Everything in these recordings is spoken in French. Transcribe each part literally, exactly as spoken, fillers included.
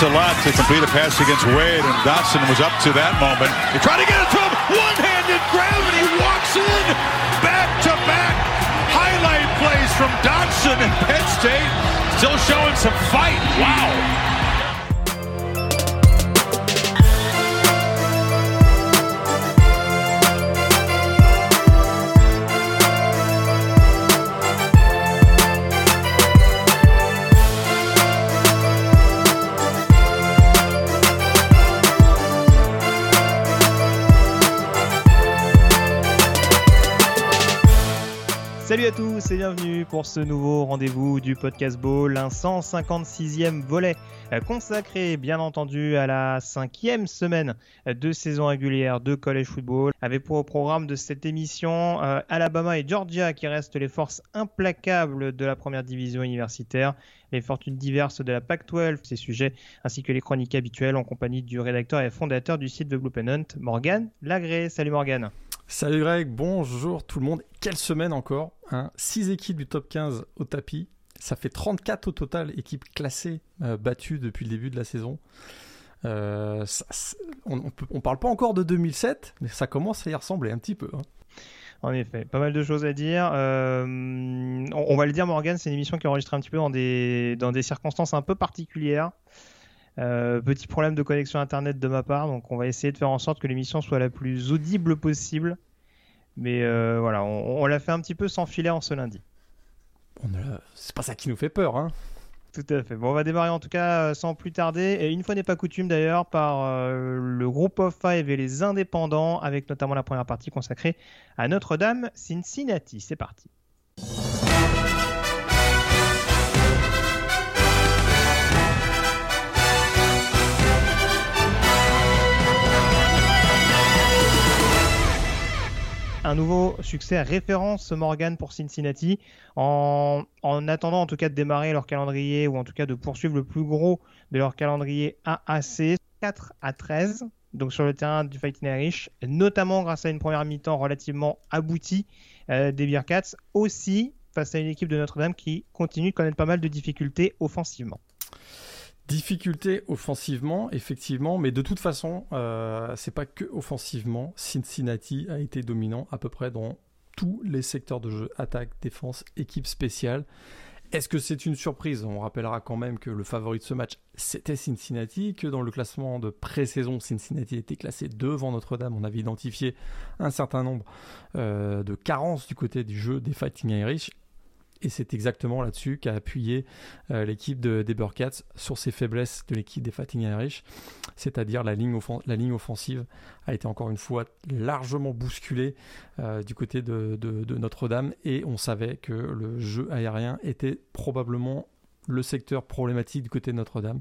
takes a lot to complete a pass against Wade, and Dotson was up to that moment. He tried to get it to him, one-handed grab, and he walks in. Back-to-back highlight plays from Dotson, and Penn State still showing some fight. Wow. Salut à tous et bienvenue pour ce nouveau rendez-vous du Podcast Ball, un cent cinquante-sixième volet consacré bien entendu à la cinquième semaine de saison régulière de College Football, avec pour au programme de cette émission euh, Alabama et Georgia qui restent les forces implacables de la première division universitaire, les fortunes diverses de la Pac douze, ces sujets ainsi que les chroniques habituelles en compagnie du rédacteur et fondateur du site The Blue Pennant, Morgane Lagré. Salut Morgane. Salut Greg, bonjour tout le monde. Quelle semaine encore, hein. six équipes du top quinze au tapis. Ça fait trente-quatre au total, équipes classées, euh, battues depuis le début de la saison. Euh, ça, on ne parle pas encore de deux mille sept, mais ça commence à y ressembler un petit peu, hein. En effet, pas mal de choses à dire. Euh, on, on va le dire, Morgane, c'est une émission qui est enregistrée un petit peu dans des, dans des circonstances un peu particulières. Euh, petit problème de connexion internet de ma part, donc on va essayer de faire en sorte que l'émission soit la plus audible possible, mais euh, voilà, on, on l'a fait un petit peu sans filet en ce lundi. Bon, c'est pas ça qui nous fait peur, hein. Tout à fait, bon, on va démarrer en tout cas sans plus tarder, et une fois n'est pas coutume d'ailleurs, par euh, le groupe of five et les indépendants, avec notamment la première partie consacrée à Notre-Dame Cincinnati. C'est parti. Un nouveau succès à référence, Morgane, pour Cincinnati. En, en attendant en tout cas de démarrer leur calendrier, ou en tout cas de poursuivre le plus gros de leur calendrier A A C, quatre à treize, donc sur le terrain du Fighting Irish, notamment grâce à une première mi-temps relativement aboutie euh, des Bearcats, aussi face à une équipe de Notre-Dame qui continue de connaître pas mal de difficultés offensivement. Difficulté offensivement, effectivement, mais de toute façon, euh, c'est pas que offensivement. Cincinnati a été dominant à peu près dans tous les secteurs de jeu, attaque, défense, équipe spéciale. Est-ce que c'est une surprise ? On rappellera quand même que le favori de ce match, c'était Cincinnati, que dans le classement de pré-saison, Cincinnati était classé devant Notre-Dame. On avait identifié un certain nombre euh, de carences du côté du jeu des Fighting Irish. Et c'est exactement là-dessus qu'a appuyé euh, l'équipe de, des Bearcats sur ses faiblesses de l'équipe des Fighting Irish, c'est-à-dire la ligne, offen- la ligne offensive a été encore une fois largement bousculée euh, du côté de, de, de Notre-Dame, et on savait que le jeu aérien était probablement le secteur problématique du côté de Notre-Dame,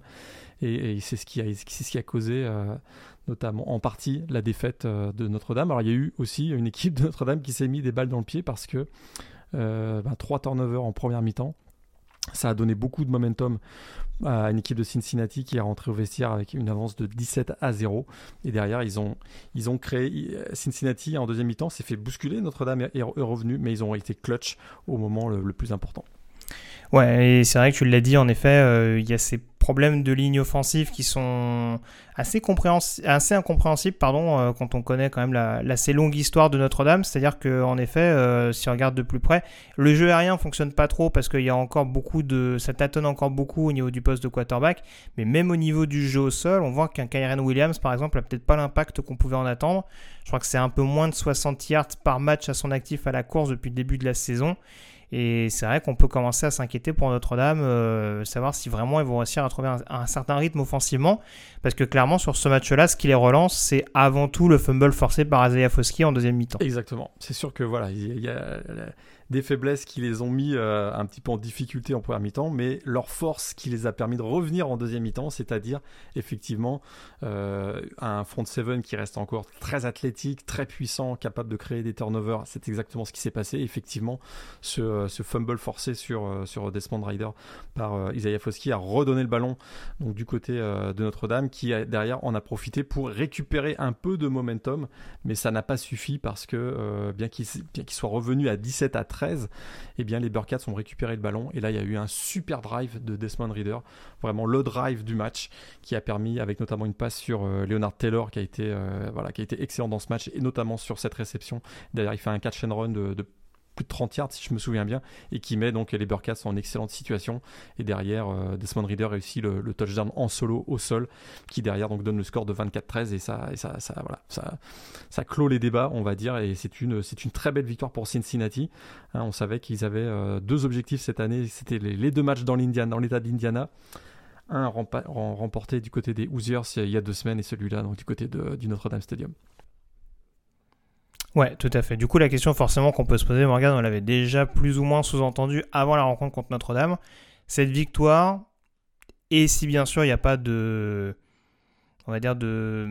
et, et c'est, ce qui a, c'est ce qui a causé euh, notamment en partie la défaite euh, de Notre-Dame. Alors il y a eu aussi une équipe de Notre-Dame qui s'est mis des balles dans le pied parce que Euh, ben, trois turnovers en première mi-temps, ça a donné beaucoup de momentum à une équipe de Cincinnati qui est rentrée au vestiaire avec une avance de dix-sept à zéro, et derrière ils ont, ils ont créé. Cincinnati en deuxième mi-temps s'est fait bousculer, Notre-Dame est revenue, mais ils ont été clutch au moment le, le plus important. Ouais, et c'est vrai que tu l'as dit, en effet, euh, il y a ces problèmes de ligne offensive qui sont assez, compréhensi- assez incompréhensibles pardon, euh, quand on connaît quand même la, l'assez longue histoire de Notre-Dame. C'est-à-dire qu'en effet, euh, si on regarde de plus près, le jeu aérien ne fonctionne pas trop parce qu'il y a encore beaucoup de. Ça tâtonne encore beaucoup au niveau du poste de quarterback, mais même au niveau du jeu au sol, on voit qu'un Kyren Williams, par exemple, n'a peut-être pas l'impact qu'on pouvait en attendre. Je crois que c'est un peu moins de soixante yards par match à son actif à la course depuis le début de la saison. Et c'est vrai qu'on peut commencer à s'inquiéter pour Notre-Dame, euh, savoir si vraiment ils vont réussir à trouver un, un certain rythme offensivement, parce que clairement sur ce match-là, ce qui les relance, c'est avant tout le fumble forcé par Isaiah Foskey en deuxième mi-temps. Exactement, c'est sûr que voilà, il y, y a des faiblesses qui les ont mis euh, un petit peu en difficulté en première mi-temps, mais leur force qui les a permis de revenir en deuxième mi-temps, c'est-à-dire effectivement euh, un front seven qui reste encore très athlétique, très puissant, capable de créer des turnovers. C'est exactement ce qui s'est passé, effectivement ce euh, ce fumble forcé sur, sur Desmond Rider par euh, Isaiah Foskey a redonné le ballon donc, du côté euh, de Notre-Dame, qui a, derrière en a profité pour récupérer un peu de momentum, mais ça n'a pas suffi parce que euh, bien, qu'il, bien qu'il soit revenu à dix-sept à treize, treize, eh bien les Bearcats ont récupéré le ballon et là il y a eu un super drive de Desmond Ridder, vraiment le drive du match qui a permis, avec notamment une passe sur euh, Leonard Taylor qui a été euh, voilà qui a été excellent dans ce match, et notamment sur cette réception. D'ailleurs il fait un catch and run de, de plus de trente yards si je me souviens bien, et qui met donc les Bearcats en excellente situation, et derrière euh, Desmond Ridder réussit le, le touchdown en solo au sol qui derrière donc donne le score de vingt-quatre treize, et ça, et ça, ça, voilà, ça, ça clôt les débats on va dire, et c'est une, c'est une très belle victoire pour Cincinnati, hein, on savait qu'ils avaient euh, deux objectifs cette année, c'était les, les deux matchs dans, dans l'état d'Indiana, un rempa- remporté du côté des Hoosiers il y a deux semaines et celui-là donc du côté de, du Notre-Dame Stadium. Ouais, tout à fait. Du coup, la question forcément qu'on peut se poser, Morgane, on l'avait déjà plus ou moins sous-entendu avant la rencontre contre Notre-Dame. Cette victoire, et si bien sûr il n'y a pas de, on va dire de,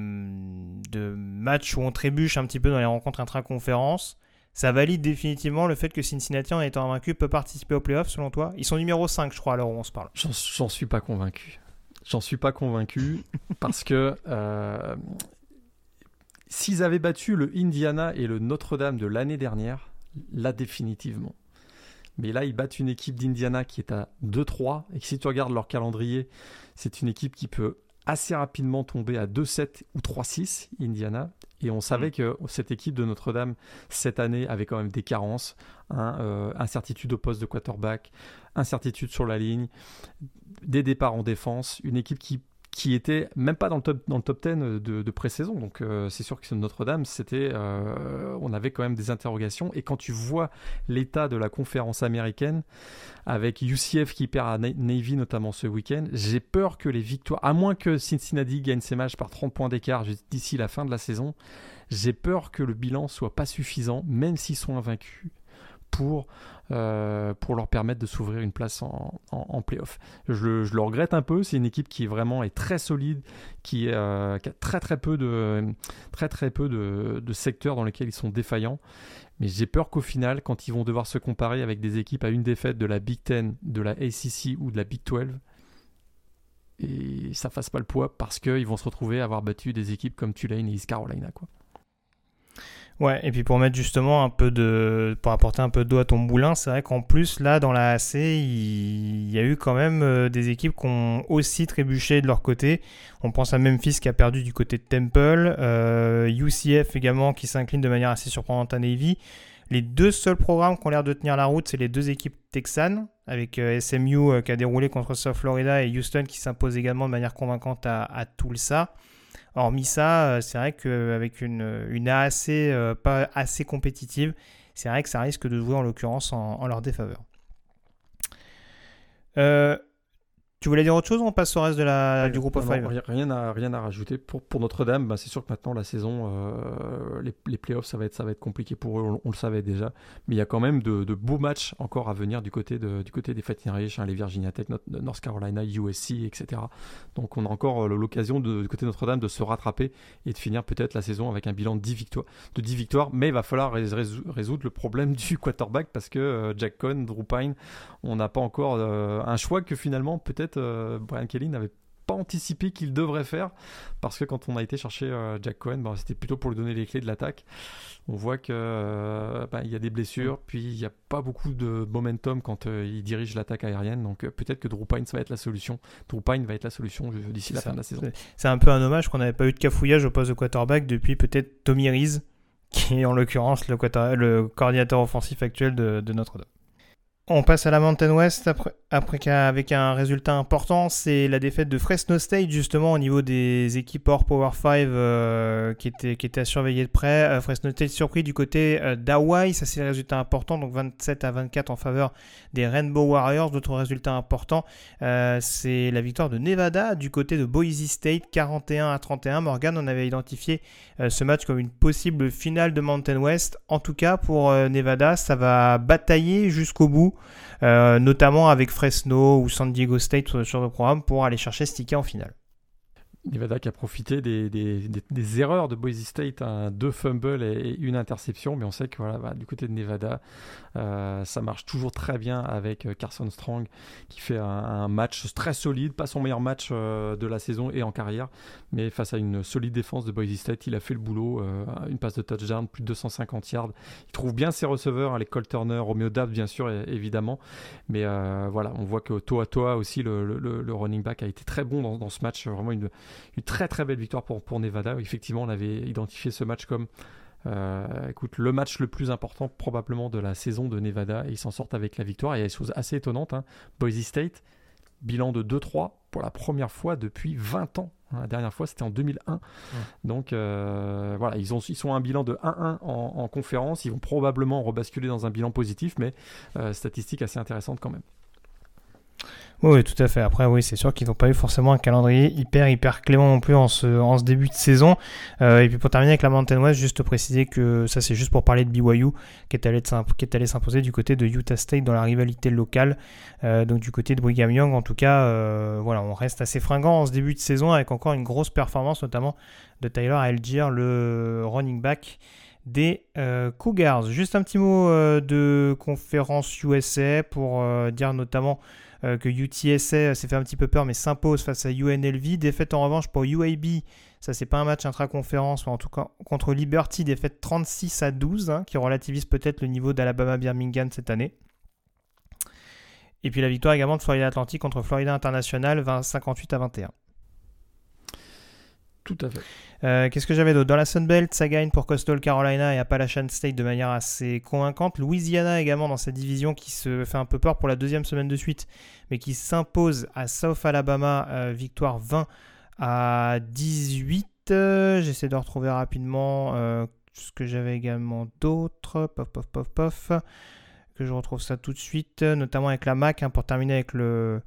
de match où on trébuche un petit peu dans les rencontres intra-conférences, ça valide définitivement le fait que Cincinnati, en étant vaincu, peut participer aux playoffs, selon toi ? Ils sont numéro cinq, je crois, à l'heure où on se parle. J'en, j'en suis pas convaincu. J'en suis pas convaincu parce que... Euh... S'ils avaient battu le Indiana et le Notre-Dame de l'année dernière, là définitivement. Mais là, ils battent une équipe d'Indiana qui est à deux trois, et que si tu regardes leur calendrier, c'est une équipe qui peut assez rapidement tomber à deux sept ou trois six, Indiana. Et on savait mmh. que cette équipe de Notre-Dame, cette année, avait quand même des carences, hein, euh, incertitude au poste de quarterback, incertitude sur la ligne, des départs en défense, une équipe qui... qui était même pas dans le top, dans le top dix de, de pré-saison. Donc euh, c'est sûr que Notre-Dame, c'était, euh, on avait quand même des interrogations. Et quand tu vois l'état de la conférence américaine, avec U C F qui perd à Navy notamment ce week-end, j'ai peur que les victoires, à moins que Cincinnati gagne ses matchs par trente points d'écart d'ici la fin de la saison, j'ai peur que le bilan soit pas suffisant, même s'ils sont invaincus, pour, euh, pour leur permettre de s'ouvrir une place en, en, en play-off. Je, je le regrette un peu, c'est une équipe qui vraiment est très solide, qui, euh, qui a très très peu de, très, très peu de, de secteurs dans lesquels ils sont défaillants, mais j'ai peur qu'au final, quand ils vont devoir se comparer avec des équipes à une défaite de la Big Ten, de la A C C ou de la Big douze, et ça ne fasse pas le poids parce qu'ils vont se retrouver à avoir battu des équipes comme Tulane et East Carolina, quoi. Ouais, et puis pour mettre justement un peu de, pour apporter un peu d'eau à ton moulin, c'est vrai qu'en plus là dans la A C, il y a eu quand même des équipes qui ont aussi trébuché de leur côté. On pense à Memphis qui a perdu du côté de Temple, euh, U C F également qui s'incline de manière assez surprenante à Navy. Les deux seuls programmes qui ont l'air de tenir la route, c'est les deux équipes texanes, avec euh, S M U euh, qui a déroulé contre South Florida et Houston qui s'impose également de manière convaincante à, à Tulsa. Hormis ça, c'est vrai qu'avec une, une A A C euh, pas assez compétitive, c'est vrai que ça risque de jouer en l'occurrence en, en leur défaveur. Euh, tu voulais dire autre chose ou on passe au reste de la, ouais, du groupe of five ? Rien à, rien à rajouter. Pour, pour Notre-Dame, ben c'est sûr que maintenant la saison, euh, les, les playoffs, ça va être, ça va être compliqué pour eux, on, on le savait déjà. Mais il y a quand même de, de beaux matchs encore à venir du côté, de, du côté des Fighting Irish, hein, les Virginia Tech, North Carolina, U S C, et cetera. Donc on a encore l'occasion de, du côté Notre-Dame de se rattraper et de finir peut-être la saison avec un bilan de dix victoires. Mais il va falloir résoudre le problème du quarterback parce que euh, Jack Cohn, Drew Pine, on n'a pas encore euh, un choix que finalement peut-être Brian Kelly n'avait pas anticipé qu'il devrait faire, parce que quand on a été chercher Jack Cohen, ben c'était plutôt pour lui donner les clés de l'attaque. On voit que ben, il y a des blessures, puis il n'y a pas beaucoup de momentum quand il dirige l'attaque aérienne, donc peut-être que Drew Pine ça va être la solution. Drew Pine va être la solution d'ici la fin de la saison. C'est un peu un hommage qu'on n'avait pas eu de cafouillage au poste de quarterback depuis peut-être Tommy Rees, qui est en l'occurrence le, quarter, le coordinateur offensif actuel de, de Notre-Dame. On passe à la Mountain West après, après avec un résultat important, c'est la défaite de Fresno State justement au niveau des équipes hors Power cinq euh, qui étaient qui étaient à surveiller de près. Euh, Fresno State surpris du côté euh, d'Hawaï, ça c'est le résultat important, donc vingt-sept à vingt-quatre en faveur des Rainbow Warriors. D'autres résultats importants, euh, c'est la victoire de Nevada du côté de Boise State, quarante et un à trente et un. Morgane, on avait identifié euh, ce match comme une possible finale de Mountain West. En tout cas pour euh, Nevada, ça va batailler jusqu'au bout. Euh, notamment avec Fresno ou San Diego State sur le programme pour aller chercher ce ticket en finale. Nevada qui a profité des, des, des, des erreurs de Boise State, hein, deux fumbles et, et une interception, mais on sait que voilà, bah, du côté de Nevada, euh, ça marche toujours très bien avec Carson Strong qui fait un, un match très solide, pas son meilleur match euh, de la saison et en carrière, mais face à une solide défense de Boise State, il a fait le boulot, euh, une passe de touchdown, plus de deux cent cinquante yards, il trouve bien ses receveurs, hein, les Cole Turner, Romeo Doubs bien sûr, et, évidemment, mais euh, voilà, on voit que Toa Toa aussi, le, le, le running back a été très bon dans, dans ce match, vraiment une Une très très belle victoire pour, pour Nevada. Effectivement, on avait identifié ce match comme euh, écoute, le match le plus important probablement de la saison de Nevada, et ils s'en sortent avec la victoire. Et il y a des choses assez étonnantes, hein. Boise State, bilan de deux trois pour la première fois depuis vingt ans. La dernière fois, c'était en deux mille un. Ouais. Donc euh, voilà, ils, ont, ils sont à un bilan de un un en, en conférence. Ils vont probablement rebasculer dans un bilan positif, mais euh, statistique assez intéressante quand même. Oui, oui, tout à fait. Après, oui, c'est sûr qu'ils n'ont pas eu forcément un calendrier hyper, hyper clément non plus en ce, en ce début de saison. Euh, et puis pour terminer avec la Mountain West, juste préciser que ça, c'est juste pour parler de B Y U qui est allé, de, qui est allé s'imposer du côté de Utah State dans la rivalité locale. Euh, donc du côté de Brigham Young, en tout cas, euh, voilà, on reste assez fringant en ce début de saison avec encore une grosse performance, notamment de Tyler Allgeier, le running back des euh, Cougars. Juste un petit mot euh, de conférence U S A pour euh, dire notamment Euh, que U T S A s'est fait un petit peu peur mais s'impose face à U N L V. Défaite en revanche pour U A B, ça c'est pas un match intra-conférence, mais en tout cas contre Liberty, défaite trente-six à douze, hein, qui relativise peut-être le niveau d'Alabama-Birmingham cette année. Et puis la victoire également de Florida Atlantic contre Florida International, cinquante-huit à vingt et un. Tout à fait. Euh, qu'est-ce que j'avais d'autre ? Dans la Sunbelt, ça gagne pour Coastal Carolina et Appalachian State de manière assez convaincante. Louisiana également dans cette division qui se fait un peu peur pour la deuxième semaine de suite, mais qui s'impose à South Alabama, euh, victoire vingt à dix-huit. Euh, j'essaie de retrouver rapidement euh, ce que j'avais également d'autre. Pof, pof, pof, pof. Que je retrouve ça tout de suite, notamment avec la M A C, hein, pour terminer avec le...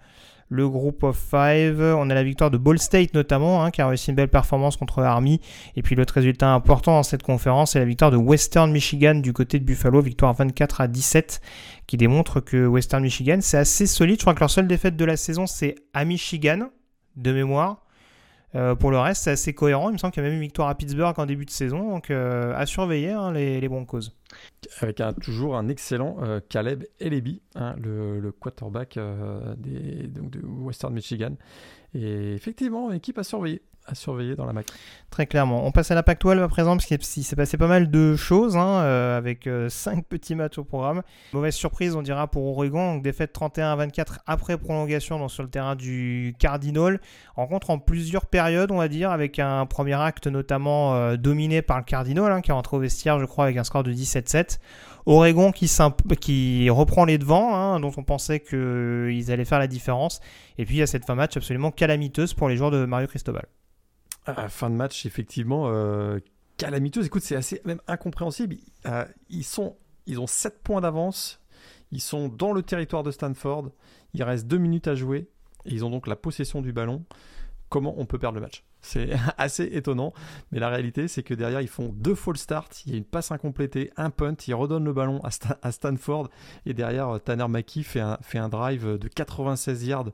Le groupe of five, on a la victoire de Ball State notamment, hein, qui a réussi une belle performance contre Army. Et puis l'autre résultat important dans cette conférence, c'est la victoire de Western Michigan du côté de Buffalo, victoire vingt-quatre à dix-sept, qui démontre que Western Michigan, c'est assez solide. Je crois que leur seule défaite de la saison, c'est à Michigan, de mémoire. Euh, pour le reste, c'est assez cohérent. Il me semble qu'il y a même une victoire à Pittsburgh en début de saison. Donc, euh, à surveiller, hein, les, les Broncos. Avec un, toujours un excellent euh, Caleb Eleby, hein, le, le quarterback euh, des, donc de Western Michigan. Et effectivement, une équipe à surveiller. à surveiller dans la M A C. Très clairement. On passe à la Pac douze à présent, parce qu'il s'est passé pas mal de choses, hein, euh, avec euh, cinq petits matchs au programme. Mauvaise surprise, on dira, pour Oregon. Donc, défaite trente et un à vingt-quatre après prolongation donc, sur le terrain du Cardinal. Rencontre en plusieurs périodes, on va dire, avec un premier acte notamment euh, dominé par le Cardinal, hein, qui est rentré au vestiaire, je crois, avec un score de dix-sept sept. Oregon qui, qui reprend les devants, hein, dont on pensait qu'ils allaient faire la différence. Et puis, il y a cette fin de match absolument calamiteuse pour les joueurs de Mario Cristobal. Ah, fin de match, effectivement, euh, calamiteuse. Écoute, c'est assez même incompréhensible. Euh, ils, sont, ils ont sept points d'avance. Ils sont dans le territoire de Stanford. Il reste deux minutes à jouer. Et ils ont donc la possession du ballon. Comment on peut perdre le match ? C'est assez étonnant. Mais la réalité, c'est que derrière, ils font deux false starts. Il y a une passe incomplétée, un punt. Ils redonnent le ballon à, St- à Stanford. Et derrière, Tanner Mackey fait un, fait un drive de quatre-vingt-seize yards.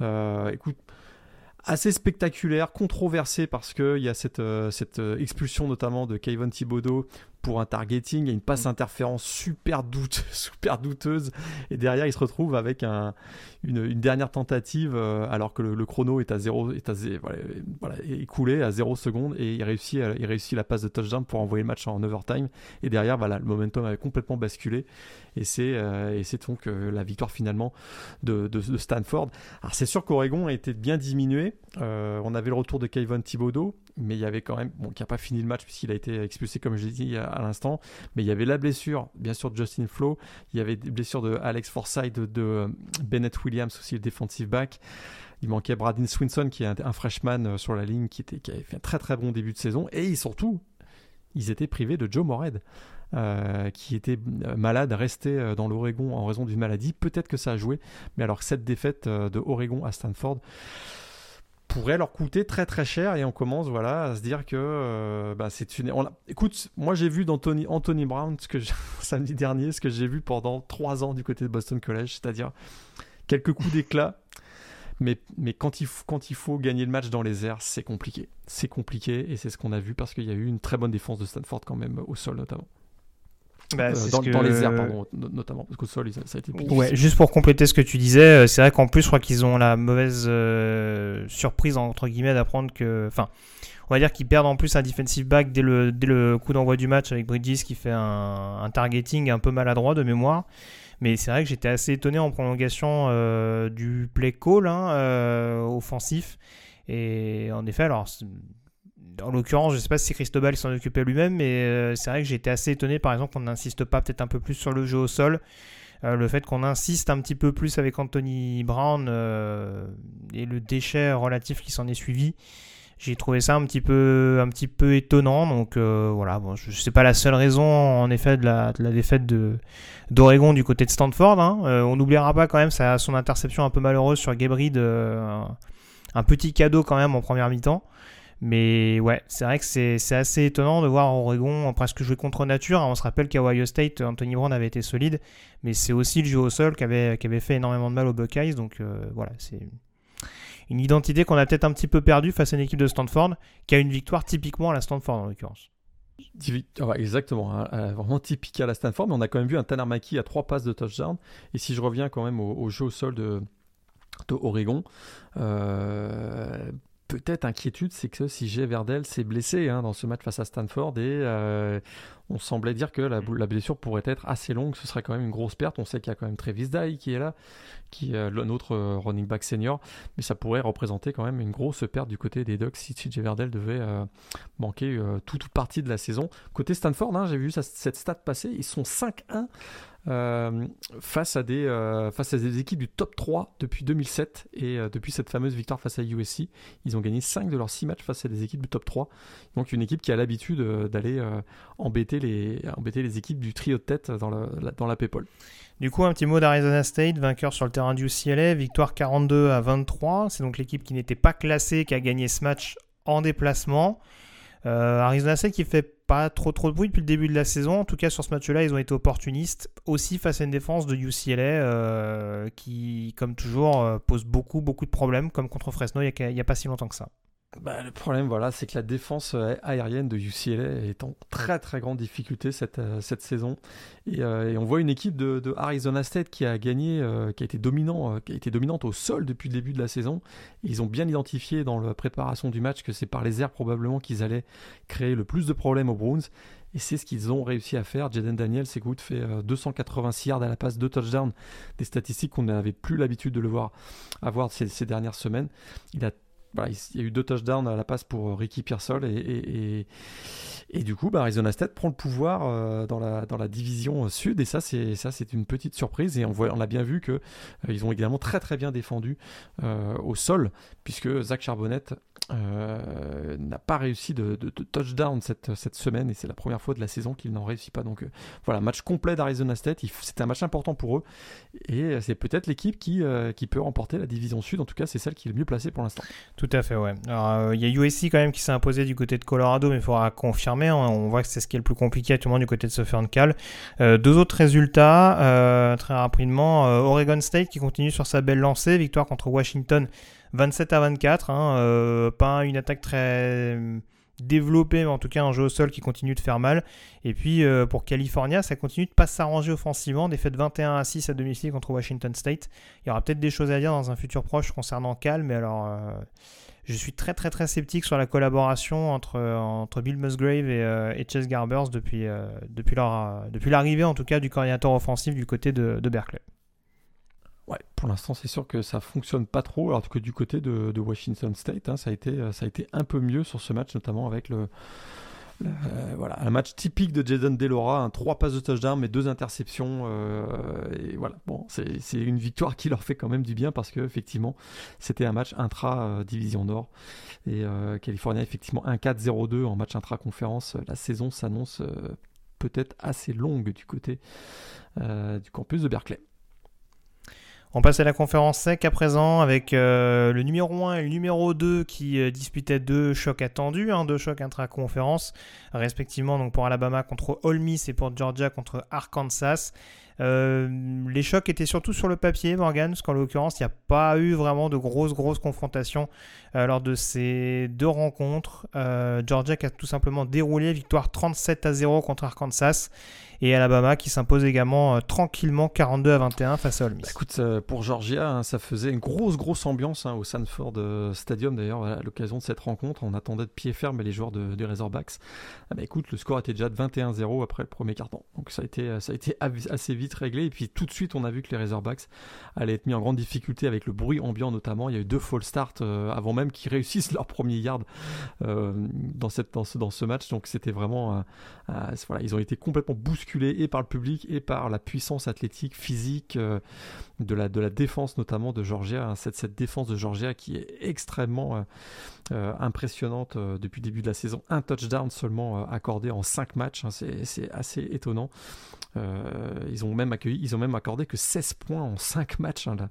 Euh, écoute... assez spectaculaire, controversé parce qu'il y a cette, euh, cette expulsion notamment de Kevin Thibodeau pour un targeting, il y a une passe interférence super, doute, super douteuse et derrière il se retrouve avec un, une, une dernière tentative euh, alors que le, le chrono est à zéro, est à zéro voilà, voilà, est écoulé à zéro seconde et il réussit, il réussit la passe de touchdown pour envoyer le match en overtime et derrière voilà, le momentum avait complètement basculé et c'est, euh, et c'est donc euh, la victoire finalement de, de, de Stanford. Alors c'est sûr qu'Oregon a été bien diminué, euh, on avait le retour de Kevin Thibodeau mais il y avait quand même, bon, qui n'a pas fini le match puisqu'il a été expulsé comme je l'ai dit à l'instant, mais il y avait la blessure bien sûr de Justin Flo, il y avait des blessures de Alex Forsythe, de, de Bennett Williams aussi le defensive back, il manquait Bradin Swinson qui est un, un freshman sur la ligne qui, était, qui avait fait un très très bon début de saison et surtout ils étaient privés de Joe Moorhead euh, qui était malade, resté dans l'Oregon en raison d'une maladie, peut-être que ça a joué, mais alors cette défaite de Oregon à Stanford pourrait leur coûter très très cher et on commence voilà à se dire que euh, bah, c'est une on a... écoute moi j'ai vu d'Anthony Anthony Brown ce que je... samedi dernier ce que j'ai vu pendant trois ans du côté de Boston College, c'est-à-dire quelques coups d'éclat mais, mais quand, il faut, quand il faut gagner le match dans les airs, c'est compliqué. C'est compliqué et c'est ce qu'on a vu parce qu'il y a eu une très bonne défense de Stanford quand même, au sol notamment. Bah, euh, dans, que... dans les airs, pardon, notamment, parce qu'au sol, ça a été plus difficile. Ouais, juste pour compléter ce que tu disais, c'est vrai qu'en plus, je crois qu'ils ont la mauvaise euh, surprise, entre guillemets, d'apprendre que... Enfin, on va dire qu'ils perdent en plus un defensive back dès le, dès le coup d'envoi du match avec Bridges qui fait un, un targeting un peu maladroit de mémoire. Mais c'est vrai que j'étais assez étonné en prolongation euh, du play call hein, euh, offensif. Et en effet, alors... En l'occurrence, je ne sais pas si c'est Cristobal qui s'en occupait lui-même, mais euh, c'est vrai que j'étais assez étonné, par exemple, qu'on n'insiste pas peut-être un peu plus sur le jeu au sol. Euh, le fait qu'on insiste un petit peu plus avec Anthony Brown euh, et le déchet relatif qui s'en est suivi, j'ai trouvé ça un petit peu, un petit peu étonnant. Donc euh, voilà, bon, je ne sais pas la seule raison, en effet, de la, de la défaite de, d'Oregon du côté de Stanford. Hein. Euh, on n'oubliera pas quand même sa, son interception un peu malheureuse sur Gabriel, euh, un, un petit cadeau quand même en première mi-temps. Mais ouais, c'est vrai que c'est, c'est assez étonnant de voir Oregon presque jouer contre nature. On se rappelle qu'à Ohio State, Anthony Brown avait été solide, mais c'est aussi le jeu au sol qui avait, qui avait fait énormément de mal aux Buckeyes. Donc euh, voilà, c'est une identité qu'on a peut-être un petit peu perdue face à une équipe de Stanford, qui a une victoire typiquement à la Stanford en l'occurrence. Exactement, hein, vraiment typique à la Stanford, mais on a quand même vu un Tanner Mackey à trois passes de touchdown. Et si je reviens quand même au, au jeu au sol de, de Oregon... Euh... Peut-être inquiétude, c'est que si Jay Verdell s'est blessé hein, dans ce match face à Stanford et euh, on semblait dire que la, la blessure pourrait être assez longue, ce serait quand même une grosse perte. On sait qu'il y a quand même Travis Dye qui est là, qui est notre running back senior, mais ça pourrait représenter quand même une grosse perte du côté des Ducks si Jay Verdell devait euh, manquer euh, toute ou partie de la saison. Côté Stanford, hein, j'ai vu ça, cette stat passer, ils sont cinq un Euh, face, à des, euh, face à des équipes du top trois depuis deux mille sept et euh, depuis cette fameuse victoire face à U S C, ils ont gagné cinq de leurs six matchs face à des équipes du top trois, donc une équipe qui a l'habitude euh, d'aller euh, embêter, les, embêter les équipes du trio de tête dans la, la, dans la Paypal. Du coup, un petit mot d'Arizona State, vainqueur sur le terrain du U C L A, victoire quarante-deux à vingt-trois, c'est donc l'équipe qui n'était pas classée qui a gagné ce match en déplacement. Euh, Arizona State qui fait pas trop trop de bruit depuis le début de la saison. En tout cas, sur ce match-là, ils ont été opportunistes aussi face à une défense de U C L A euh, qui, comme toujours, euh, pose beaucoup beaucoup de problèmes, comme contre Fresno il n'y a, a pas si longtemps que ça. Bah, le problème, voilà, c'est que la défense aérienne de U C L A est en très très grande difficulté cette, cette saison. Et, euh, et on voit une équipe de, de Arizona State qui a gagné, euh, qui, a été dominant, euh, qui a été dominante au sol depuis le début de la saison. Et ils ont bien identifié dans la préparation du match que c'est par les airs probablement qu'ils allaient créer le plus de problèmes aux Browns. Et c'est ce qu'ils ont réussi à faire. Jaden Daniels, écoute, fait deux cent quatre-vingt-six yards à la passe, deux touchdowns, des statistiques qu'on n'avait plus l'habitude de le voir avoir ces, ces dernières semaines. Il a Voilà, il y a eu deux touchdowns à la passe pour Ricky Pearsall et, et, et, et du coup bah, Arizona State prend le pouvoir dans la, dans la division sud et ça c'est, ça c'est une petite surprise et on, voit, on a bien vu qu'ils euh, ont également très très bien défendu euh, au sol puisque Zach Charbonnet euh, n'a pas réussi de, de, de touchdown cette, cette semaine et c'est la première fois de la saison qu'il n'en réussit pas, donc euh, voilà, match complet d'Arizona State, il, c'est un match important pour eux et c'est peut-être l'équipe qui, euh, qui peut remporter la division sud, en tout cas c'est celle qui est le mieux placée pour l'instant. Tout à fait, ouais. Alors, il euh, y a U S C quand même qui s'est imposé du côté de Colorado, mais il faudra confirmer. Hein. On voit que c'est ce qui est le plus compliqué actuellement du côté de Southern Cal. Euh, deux autres résultats, euh, très rapidement. Euh, Oregon State qui continue sur sa belle lancée. Victoire contre Washington, vingt-sept à vingt-quatre. Hein, euh, pas une attaque très développée, mais en tout cas un jeu au sol qui continue de faire mal. Et puis euh, pour California, ça continue de ne pas s'arranger offensivement. Défaite vingt et un à six à domicile contre Washington State. Il y aura peut-être des choses à dire dans un futur proche concernant Cal, mais alors... Euh Je suis très très très sceptique sur la collaboration entre, entre Bill Musgrave et, euh, et Chase Garbers depuis, euh, depuis, leur, euh, depuis l'arrivée en tout cas du coordinateur offensif du côté de, de Berkeley. Ouais, pour l'instant c'est sûr que ça fonctionne pas trop, alors que du côté de, de Washington State, hein, ça, a été, ça a été un peu mieux sur ce match, notamment avec le... Euh, voilà, un match typique de Jason Delora, hein, trois passes de touchdown mais deux interceptions euh, et voilà, bon, c'est, c'est une victoire qui leur fait quand même du bien parce que effectivement c'était un match intra euh, division nord et euh, California effectivement un quatre zéro deux en match intra conférence, la saison s'annonce euh, peut-être assez longue du côté euh, du campus de Berkeley. On passe à la conférence S E C à présent avec euh, le numéro un et le numéro deux qui euh, disputaient deux chocs attendus, hein, deux chocs intra-conférence, respectivement donc pour Alabama contre Ole Miss et pour Georgia contre Arkansas. Euh, les chocs étaient surtout sur le papier, Morgane, parce qu'en l'occurrence, il n'y a pas eu vraiment de grosses, grosses confrontations euh, lors de ces deux rencontres. Euh, Georgia qui a tout simplement déroulé, victoire trente-sept à zéro contre Arkansas, et Alabama qui s'impose également euh, tranquillement quarante-deux à vingt et un face à Ole Miss. Bah, écoute, euh, pour Georgia, hein, ça faisait une grosse, grosse ambiance hein, au Sanford euh, Stadium, d'ailleurs, à l'occasion de cette rencontre. On attendait de pied ferme les joueurs de, des Razorbacks. Ah, bah, écoute, le score était déjà de vingt et un à zéro après le premier quart-temps. Donc ça a été, ça a été av- assez vite réglé, et puis tout de suite on a vu que les Razorbacks allaient être mis en grande difficulté avec le bruit ambiant notamment. Il y a eu deux false starts euh, avant même qu'ils réussissent leur premier yard euh, dans, cette, dans, ce, dans ce match, donc c'était vraiment euh, euh, voilà, ils ont été complètement bousculés et par le public et par la puissance athlétique, physique euh, de, la, de la défense notamment de Georgia, hein, cette, cette défense de Georgia qui est extrêmement euh, euh, impressionnante euh, depuis le début de la saison. Un touchdown seulement euh, accordé en cinq matchs, hein, c'est, c'est assez étonnant. Euh, ils ont même accueilli, ils ont même accordé que seize points en cinq matchs. Hein, là.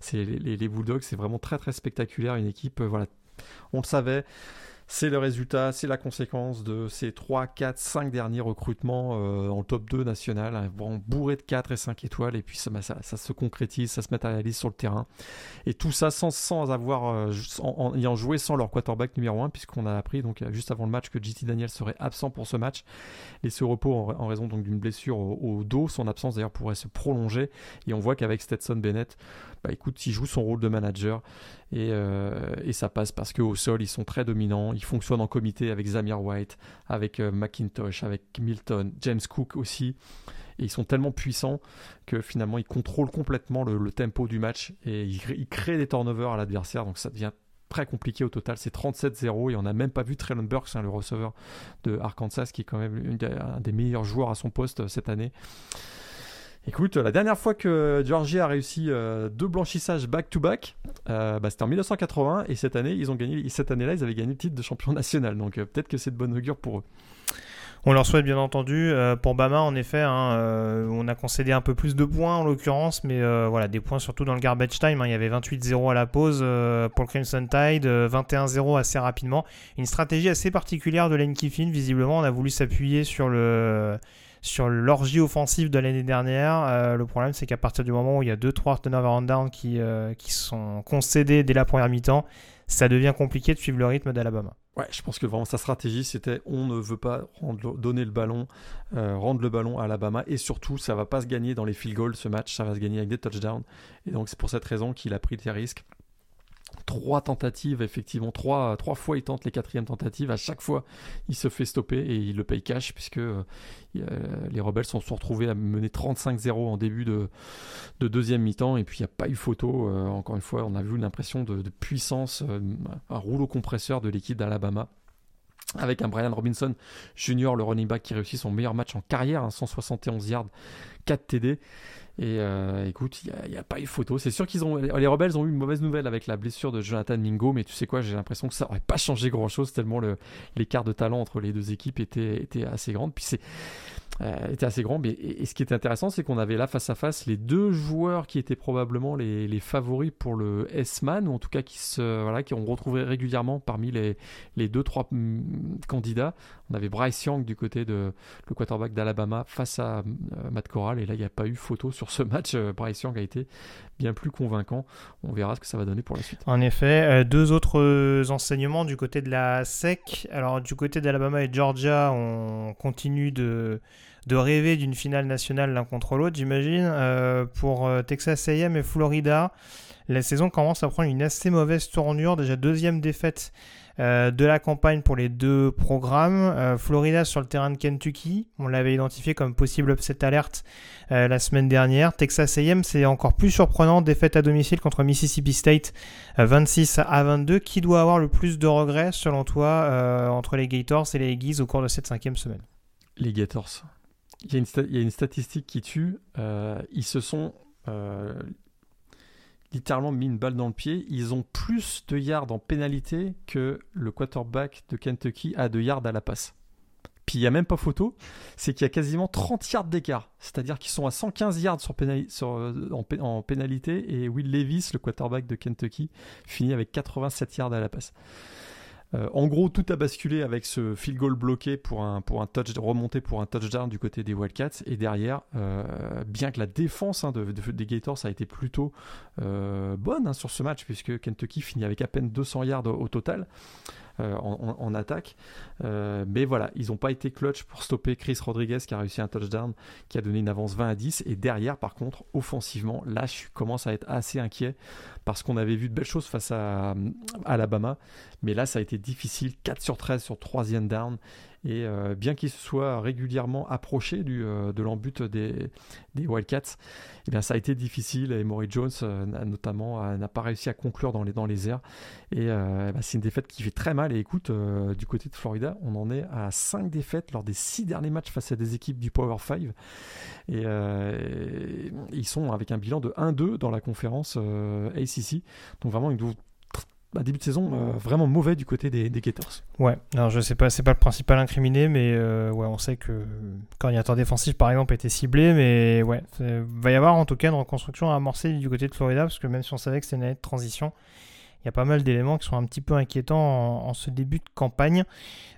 C'est les, les, les Bulldogs, c'est vraiment très très spectaculaire. Une équipe, euh, voilà, on le savait, c'est le résultat, c'est la conséquence de ces trois, quatre, cinq derniers recrutements euh, en top deux national, hein, bourré de quatre et cinq étoiles, et puis ça, ça, ça se concrétise, ça se matérialise sur le terrain. Et tout ça sans, sans avoir, euh, en, en ayant joué sans leur quarterback numéro un, puisqu'on a appris donc, juste avant le match que J T Daniels serait absent pour ce match, laissé au repos en, en raison donc, d'une blessure au, au dos. Son absence d'ailleurs pourrait se prolonger, et on voit qu'avec Stetson Bennett, bah, écoute, il joue son rôle de manager, et, euh, et ça passe parce qu'au sol, ils sont très dominants. Ils fonctionnent en comité avec Zamir White, avec euh, McIntosh, avec Milton, James Cook aussi. Et ils sont tellement puissants que finalement, ils contrôlent complètement le, le tempo du match, et ils, ils créent des turnovers à l'adversaire. Donc ça devient très compliqué au total. C'est trente-sept à zéro, et on n'a même pas vu Treylon Burks, hein, le receveur de Arkansas, qui est quand même une, un des meilleurs joueurs à son poste euh, cette année. Écoute, la dernière fois que Georgia a réussi euh, deux blanchissages back-to-back, euh, bah, c'était en dix-neuf cent quatre-vingt, et cette année, ils ont gagné, cette année-là, ils avaient gagné le titre de champion national. Donc euh, peut-être que c'est de bonne augure pour eux. On leur souhaite bien entendu. Euh, pour Bama, en effet, hein, euh, on a concédé un peu plus de points en l'occurrence, mais euh, voilà, des points surtout dans le garbage time. Hein, il y avait vingt-huit à zéro à la pause euh, pour le Crimson Tide, euh, vingt et un à zéro assez rapidement. Une stratégie assez particulière de Lane Kiffin. Visiblement, on a voulu s'appuyer sur le... sur l'orgie offensive de l'année dernière. Euh, le problème, c'est qu'à partir du moment où il y a deux trois turnovers and down qui, euh, qui sont concédés dès la première mi-temps, ça devient compliqué de suivre le rythme d'Alabama. Ouais, je pense que vraiment sa stratégie, c'était on ne veut pas rendre, donner le ballon, euh, rendre le ballon à Alabama, et surtout, ça ne va pas se gagner dans les field goals, ce match, ça va se gagner avec des touchdowns. Et donc, c'est pour cette raison qu'il a pris des risques. Trois tentatives, effectivement, trois, trois fois il tente les quatrièmes tentatives, à chaque fois il se fait stopper, et il le paye cash, puisque euh, les Rebels se sont retrouvés à mener trente-cinq à zéro en début de, de deuxième mi-temps, et puis il n'y a pas eu photo. Euh, encore une fois, on a vu l'impression de, de puissance, euh, un rouleau compresseur de l'équipe d'Alabama, avec un Brian Robinson Junior, le running back, qui réussit son meilleur match en carrière, hein, cent soixante et onze yards, quatre T D. Et euh, écoute, il n'y a, a pas eu photo. C'est sûr qu'ils ont, les Rebels ont eu une mauvaise nouvelle avec la blessure de Jonathan Mingo, mais tu sais quoi, j'ai l'impression que ça n'aurait pas changé grand chose, tellement le, l'écart de talent entre les deux équipes était, était assez grand. Puis c'est, euh, était assez grand. Mais, et, et ce qui était intéressant, c'est qu'on avait là face à face les deux joueurs qui étaient probablement les, les favoris pour le S-Man, ou en tout cas qui se, voilà, qui ont retrouvé régulièrement parmi les, les deux trois candidats. On avait Bryce Young du côté de le quarterback d'Alabama face à euh, Matt Corral, et là il n'y a pas eu photo sur ce match. Bryce Young a été bien plus convaincant. On verra ce que ça va donner pour la suite. En effet, euh, deux autres enseignements du côté de la S E C. Alors du côté d'Alabama et Georgia, on continue de, de rêver d'une finale nationale l'un contre l'autre, j'imagine. Euh, pour Texas A and M et Florida, la saison commence à prendre une assez mauvaise tournure. Déjà deuxième défaite Euh, de la campagne pour les deux programmes. Euh, Florida sur le terrain de Kentucky, on l'avait identifié comme possible upset alert euh, la semaine dernière. Texas A and M, c'est encore plus surprenant, défaite à domicile contre Mississippi State, euh, vingt-six à vingt-deux. Qui doit avoir le plus de regrets, selon toi, euh, entre les Gators et les Aggies au cours de cette cinquième semaine? Les Gators. Il y a une, sta- il y a une statistique qui tue. Euh, ils se sont... Euh... littéralement mis une balle dans le pied. Ils ont plus de yards en pénalité que le quarterback de Kentucky a de yards à la passe. Puis il n'y a même pas photo, c'est qu'il y a quasiment trente yards d'écart. C'est-à-dire qu'ils sont à cent quinze yards sur pénali- sur, en, pé- en pénalité, et Will Levis, le quarterback de Kentucky, finit avec quatre-vingt-sept yards à la passe. Euh, en gros, tout a basculé avec ce field goal bloqué pour un, pour un touch, remonté pour un touchdown du côté des Wildcats. Et derrière, euh, bien que la défense hein, de, de, des Gators a été plutôt euh, bonne hein, sur ce match, puisque Kentucky finit avec à peine deux cents yards au, au total euh, en, en, en attaque. Euh, mais voilà, ils n'ont pas été clutch pour stopper Chris Rodriguez qui a réussi un touchdown qui a donné une avance vingt à dix. Et derrière, par contre, offensivement, là, je commence à être assez inquiet parce qu'on avait vu de belles choses face à, à Alabama. Mais là, ça a été difficile, quatre sur treize sur troisième down, et euh, bien qu'il soit régulièrement approché du, euh, de l'en-but des, des Wildcats, eh bien, ça a été difficile, et Maury Jones euh, notamment euh, n'a pas réussi à conclure dans les, dans les airs, et euh, bah, c'est une défaite qui fait très mal. Et écoute, euh, du côté de Florida, on en est à cinq défaites lors des six derniers matchs face à des équipes du Power cinq, et, euh, et ils sont avec un bilan de un deux dans la conférence euh, A C C, donc vraiment une Bah, début de saison euh, vraiment mauvais du côté des, des Gators. Ouais, alors je sais pas, c'est pas le principal incriminé, mais euh, ouais, on sait que coordinateur défensif par exemple a été ciblé, mais ouais, va y avoir en tout cas une reconstruction à amorcer du côté de Florida, parce que même si on savait que c'était une année de transition, il y a pas mal d'éléments qui sont un petit peu inquiétants en, en ce début de campagne.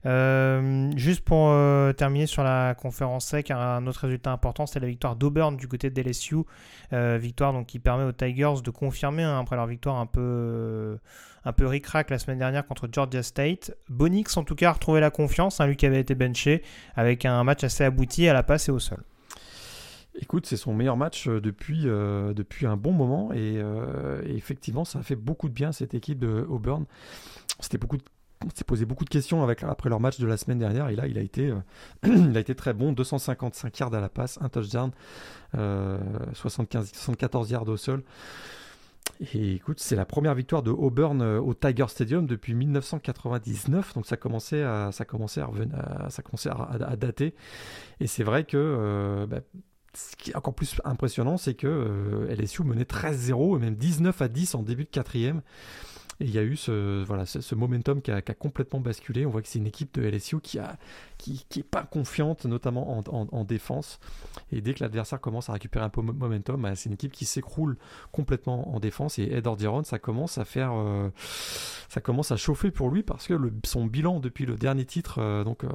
Euh, juste pour euh, terminer sur la conférence SEC, un autre résultat important, c'était la victoire d'Auburn du côté de L S U. Euh, victoire donc, qui permet aux Tigers de confirmer, hein, après leur victoire un peu, euh, un peu ric-rac la semaine dernière contre Georgia State. Bonix, en tout cas, a retrouvé la confiance, hein, lui qui avait été benché, avec un match assez abouti à la passe et au sol. Écoute, c'est son meilleur match depuis, euh, depuis un bon moment, et, euh, et effectivement, ça a fait beaucoup de bien à cette équipe de Auburn. C'était beaucoup de On s'est posé beaucoup de questions avec, après leur match de la semaine dernière, et là il a été, euh, il a été très bon, deux cent cinquante-cinq yards à la passe, un touchdown, euh, soixante-quinze, soixante-quatorze yards au sol. Et écoute, c'est la première victoire de Auburn au Tiger Stadium depuis mille neuf cent quatre-vingt-dix-neuf, donc ça commençait à, ça commençait à, revenir, ça commençait à, à dater, et c'est vrai que... Euh, bah, ce qui est encore plus impressionnant, c'est que euh, L S U menait treize à zéro et même dix-neuf à dix en début de quatrième. Et il y a eu ce, voilà, ce, ce momentum qui a, qui a complètement basculé. On voit que c'est une équipe de L S U qui n'est qui, qui pas confiante, notamment en, en, en défense. Et dès que l'adversaire commence à récupérer un peu de momentum, c'est une équipe qui s'écroule complètement en défense. Et Ed Orgeron, ça commence à faire, euh, ça commence à chauffer pour lui, parce que le, son bilan depuis le dernier titre euh, donc, euh,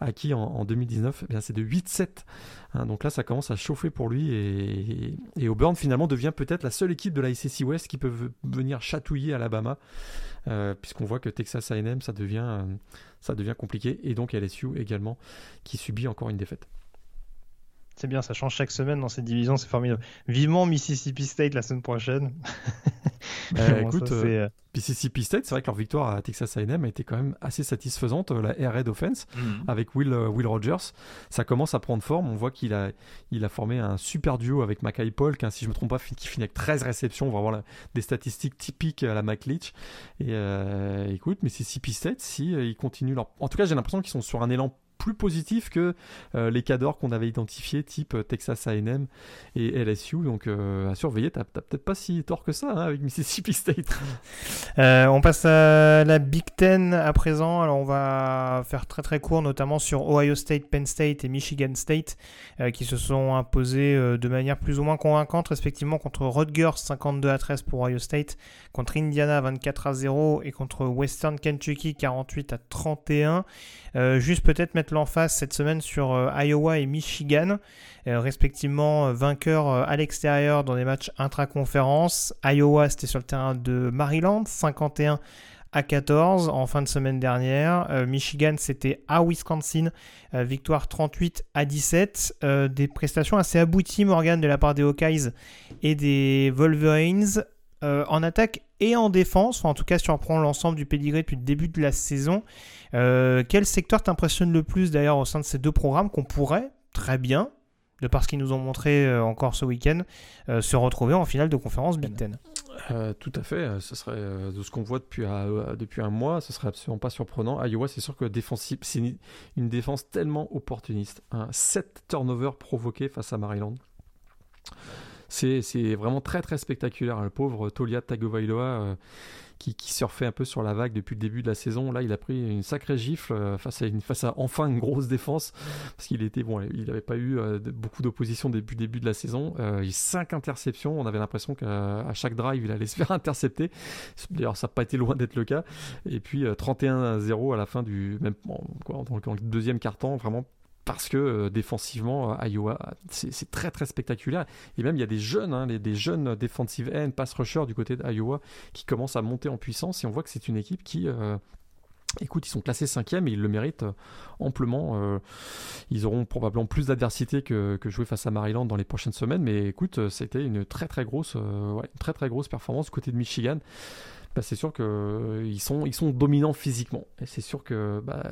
acquis en, en deux mille dix-neuf, eh bien, c'est de huit sept. Hein, donc là, ça commence à chauffer pour lui. Et, et, et Auburn, finalement, devient peut-être la seule équipe de la S E C West qui peut v- venir chatouiller Alabama. Euh, puisqu'on voit que Texas A and M ça devient, euh, ça devient compliqué, et donc L S U également qui subit encore une défaite. C'est bien, ça change chaque semaine dans cette division, c'est formidable. Vivement Mississippi State la semaine prochaine. Euh, bon, écoute, ça, c'est... Euh, Mississippi State, c'est vrai que leur victoire à Texas A and M a été quand même assez satisfaisante, la Air Raid Offense, mm-hmm. avec Will, euh, Will Rogers. Ça commence à prendre forme, on voit qu'il a, il a formé un super duo avec Mackay Polk, hein, si je ne me trompe pas, qui finit avec treize réceptions, on va avoir la, des statistiques typiques à la McLeach. Et euh, écoute, Mississippi State, si, euh, ils continuent leur... En tout cas, j'ai l'impression qu'ils sont sur un élan plus positif que euh, les cadors qu'on avait identifiés, type euh, Texas A and M et L S U, donc euh, à surveiller. T'as, t'as peut-être pas si tort que ça hein, avec Mississippi State. euh, on passe à la Big Ten à présent. Alors on va faire très très court, notamment sur Ohio State, Penn State et Michigan State, euh, qui se sont imposés euh, de manière plus ou moins convaincante, respectivement contre Rutgers cinquante-deux à treize pour Ohio State, contre Indiana vingt-quatre à zéro et contre Western Kentucky quarante-huit à trente et un. Euh, juste peut-être mettre l'en face cette semaine sur euh, Iowa et Michigan, euh, respectivement euh, vainqueurs euh, à l'extérieur dans des matchs intra-conférence. Iowa, c'était sur le terrain de Maryland, cinquante et un à quatorze en fin de semaine dernière. Euh, Michigan, c'était à Wisconsin, euh, victoire trente-huit à dix-sept. Euh, des prestations assez abouties, Morgane, de la part des Hawkeyes et des Wolverines, euh, en attaque et en défense, enfin, en tout cas si on reprend l'ensemble du pédigré depuis le début de la saison. Euh, quel secteur t'impressionne le plus d'ailleurs au sein de ces deux programmes qu'on pourrait très bien, de par ce qu'ils nous ont montré euh, encore ce week-end, euh, se retrouver en finale de conférence Big Ten? Euh, tout à fait, ce serait, euh, de ce qu'on voit depuis, euh, depuis un mois, ce serait absolument pas surprenant. Iowa, c'est sûr que défensive, c'est une, une défense tellement opportuniste, hein. sept turnovers provoqués face à Maryland. C'est, c'est vraiment très très spectaculaire. Le pauvre Tolia Tagovailoa, euh, qui, qui surfait un peu sur la vague depuis le début de la saison. Là, il a pris une sacrée gifle face à, une, face à enfin une grosse défense, parce qu'il était bon, il n'avait pas eu euh, beaucoup d'opposition depuis le début de la saison. Euh, il a cinq interceptions. On avait l'impression qu'à à chaque drive, il allait se faire intercepter. D'ailleurs, ça n'a pas été loin d'être le cas. Et puis, euh, trente et un à zéro à la fin du... même bon, quoi, dans, le, dans le deuxième quart-temps, vraiment... parce que euh, défensivement, euh, Iowa, c'est, c'est très très spectaculaire. Et même il y a des jeunes, hein, les, des jeunes defensive end, pass rusher du côté d'Iowa qui commencent à monter en puissance, et on voit que c'est une équipe qui... Euh Écoute, ils sont classés cinquième et ils le méritent amplement. Euh, ils auront probablement plus d'adversité que, que jouer face à Maryland dans les prochaines semaines. Mais écoute, c'était une très très grosse, euh, ouais, une très très grosse performance du côté de Michigan. Bah, c'est sûr qu'ils euh, sont, ils sont dominants physiquement. Et c'est sûr que bah,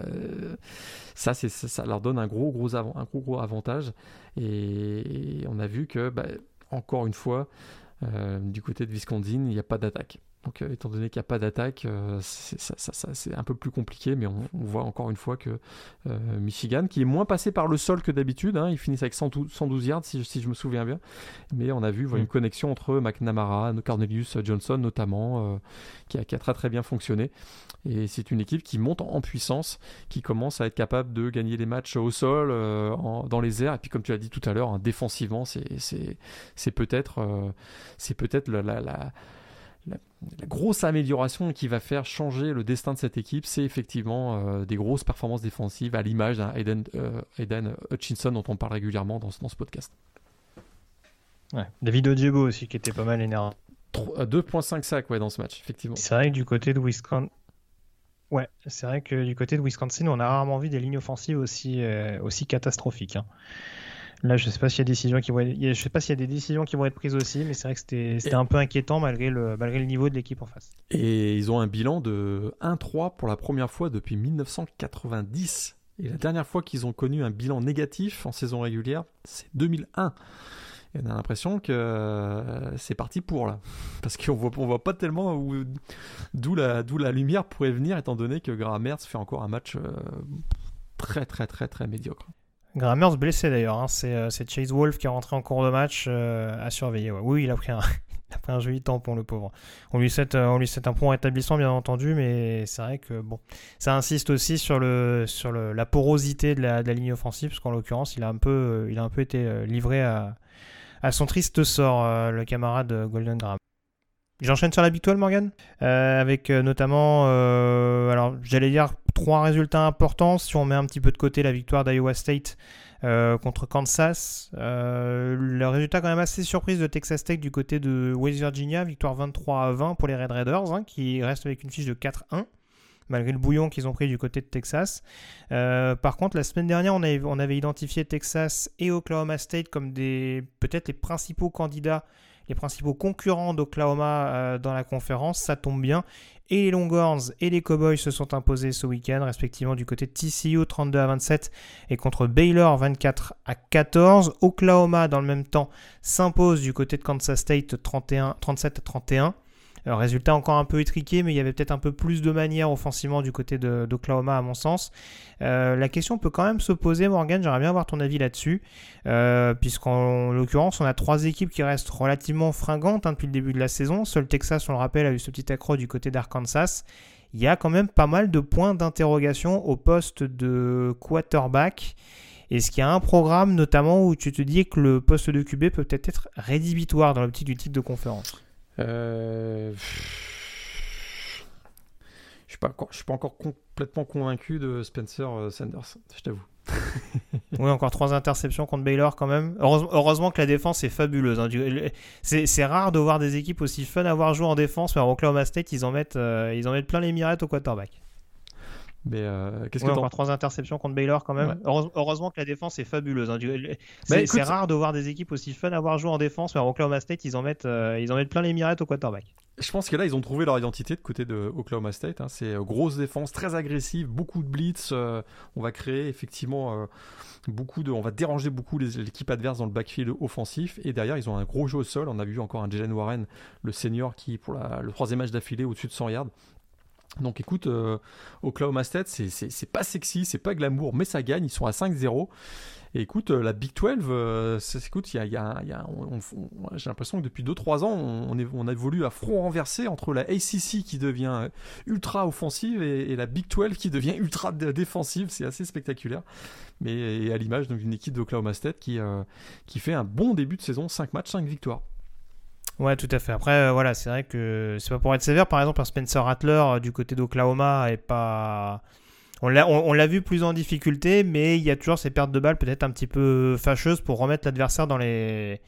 ça, c'est, ça, ça leur donne un gros gros, avant, un gros, gros avantage. Et, et on a vu que, bah, encore une fois, euh, du côté de Wisconsin, il n'y a pas d'attaque. Donc, euh, étant donné qu'il n'y a pas d'attaque, euh, c'est, ça, ça, ça, c'est un peu plus compliqué, mais on, on voit encore une fois que euh, Michigan, qui est moins passé par le sol que d'habitude, hein, ils finissent avec cent douze yards, si, si je me souviens bien, mais on a vu voilà, une connexion entre McNamara, Cornelius Johnson notamment, euh, qui, a, qui a très très bien fonctionné, et c'est une équipe qui monte en puissance, qui commence à être capable de gagner les matchs au sol, euh, en, dans les airs, et puis comme tu l'as dit tout à l'heure, hein, défensivement, c'est, c'est, c'est peut-être, euh, c'est peut-être la... la, la La, la grosse amélioration qui va faire changer le destin de cette équipe, c'est effectivement euh, des grosses performances défensives à l'image d'un Aiden, euh, Aiden Hutchinson dont on parle régulièrement dans, dans ce podcast. Ouais. David Ojebo aussi qui était pas mal énervé. deux virgule cinq sacs ouais, dans ce match, effectivement. C'est vrai que du côté de Wisconsin, ouais, c'est vrai que du côté de Wisconsin, on a rarement vu des lignes offensives aussi, euh, aussi catastrophiques. Hein. Là, je ne sais pas s'il y a des décisions qui vont être... je sais pas s'il y a des décisions qui vont être prises aussi, mais c'est vrai que c'était, c'était un peu inquiétant malgré le, malgré le niveau de l'équipe en face. Et ils ont un bilan de un trois pour la première fois depuis dix-neuf cent quatre-vingt-dix. Et la dernière fois qu'ils ont connu un bilan négatif en saison régulière, c'est deux mille un. Et on a l'impression que c'est parti pour là, parce qu'on voit, on voit pas tellement où, d'où la, d'où la lumière pourrait venir, étant donné que Grammertz fait encore un match euh, très très très très médiocre. Grammertz blessé d'ailleurs, hein. c'est, c'est Chase Wolf qui est rentré en cours de match euh, à surveiller. Ouais. Oui, il a pris un, il a pris un joli tampon, le pauvre. On lui souhaite, on lui souhaite un prompt rétablissement, bien entendu, mais c'est vrai que bon, ça insiste aussi sur, le, sur le, la porosité de la, de la ligne offensive, parce qu'en l'occurrence, il a un peu, il a un peu été livré à, à son triste sort, euh, le camarade Golden Graham. J'enchaîne sur la Big douze, Morgane, euh, avec euh, notamment, euh, alors j'allais dire trois résultats importants. Si on met un petit peu de côté la victoire d'Iowa State euh, contre Kansas, euh, le résultat quand même assez surprise de Texas Tech du côté de West Virginia, victoire vingt-trois à vingt pour les Red Raiders, hein, qui restent avec une fiche de quatre un. Malgré le bouillon qu'ils ont pris du côté de Texas. Euh, par contre, la semaine dernière, on avait, on avait identifié Texas et Oklahoma State comme des peut-être les principaux candidats, les principaux concurrents d'Oklahoma euh, dans la conférence. Ça tombe bien. Et les Longhorns et les Cowboys se sont imposés ce week-end, respectivement du côté de T C U trente-deux à vingt-sept et contre Baylor vingt-quatre à quatorze. Oklahoma, dans le même temps, s'impose du côté de Kansas State trente et un, trente-sept à trente et un. Alors, résultat encore un peu étriqué, mais il y avait peut-être un peu plus de manière offensivement du côté de, d'Oklahoma à mon sens. Euh, la question peut quand même se poser, Morgane, j'aimerais bien avoir ton avis là-dessus, euh, puisqu'en l'occurrence on a trois équipes qui restent relativement fringantes hein, depuis le début de la saison. Seul Texas, on le rappelle, a eu ce petit accroc du côté d'Arkansas. Il y a quand même pas mal de points d'interrogation au poste de quarterback. Est-ce qu'il y a un programme notamment où tu te dis que le poste de Q B peut peut-être être rédhibitoire dans l'optique du titre de conférence? Euh... Je ne suis pas encore complètement convaincu de Spencer Sanders, je t'avoue. Oui, encore trois interceptions contre Baylor quand même. Heureuse- heureusement que la défense est fabuleuse. Hein. C'est, c'est rare de voir des équipes aussi fun à avoir joué en défense, mais à Oklahoma State, ils en mettent, euh, ils en mettent plein les mirettes au quarterback. Mais euh, qu'est-ce ouais, que t'en... trois interceptions contre Baylor quand même. Ouais. Heureuse- heureusement que la défense est fabuleuse. Hein. C'est, bah, écoute, c'est rare de voir des équipes aussi fun à avoir joué en défense, mais à Oklahoma State, ils en mettent, euh, ils en mettent plein les mirettes au quarterback. Je pense que là, ils ont trouvé leur identité de côté de Oklahoma State. Hein. C'est euh, grosse défense, très agressive, beaucoup de blitz. Euh, on va créer effectivement euh, beaucoup de, on va déranger beaucoup les, l'équipe adverse dans le backfield offensif. Et derrière, ils ont un gros jeu au sol. On a vu encore un Jalen Warren, le senior, qui pour la, le troisième match d'affilée au-dessus de cent yards. Donc écoute, euh, Oklahoma State, c'est, c'est, c'est pas sexy, c'est pas glamour, mais ça gagne, ils sont à cinq zéro. Et écoute, la Big douze, euh, c'est, écoute, y a, y a, y a, on, on, j'ai l'impression que depuis deux trois ans, on, est, on évolue à front renversé entre la A C C qui devient ultra offensive et, et la Big douze qui devient ultra défensive. C'est assez spectaculaire. Mais à l'image donc, d'une équipe d'Oklahoma State qui, euh, qui fait un bon début de saison, cinq matchs, cinq victoires. Ouais, tout à fait. Après, euh, voilà, c'est vrai que c'est pas pour être sévère. Par exemple, un Spencer Rattler euh, du côté d'Oklahoma est pas... On l'a, on, on l'a vu plus en difficulté, mais il y a toujours ces pertes de balles peut-être un petit peu fâcheuses pour remettre l'adversaire dans les...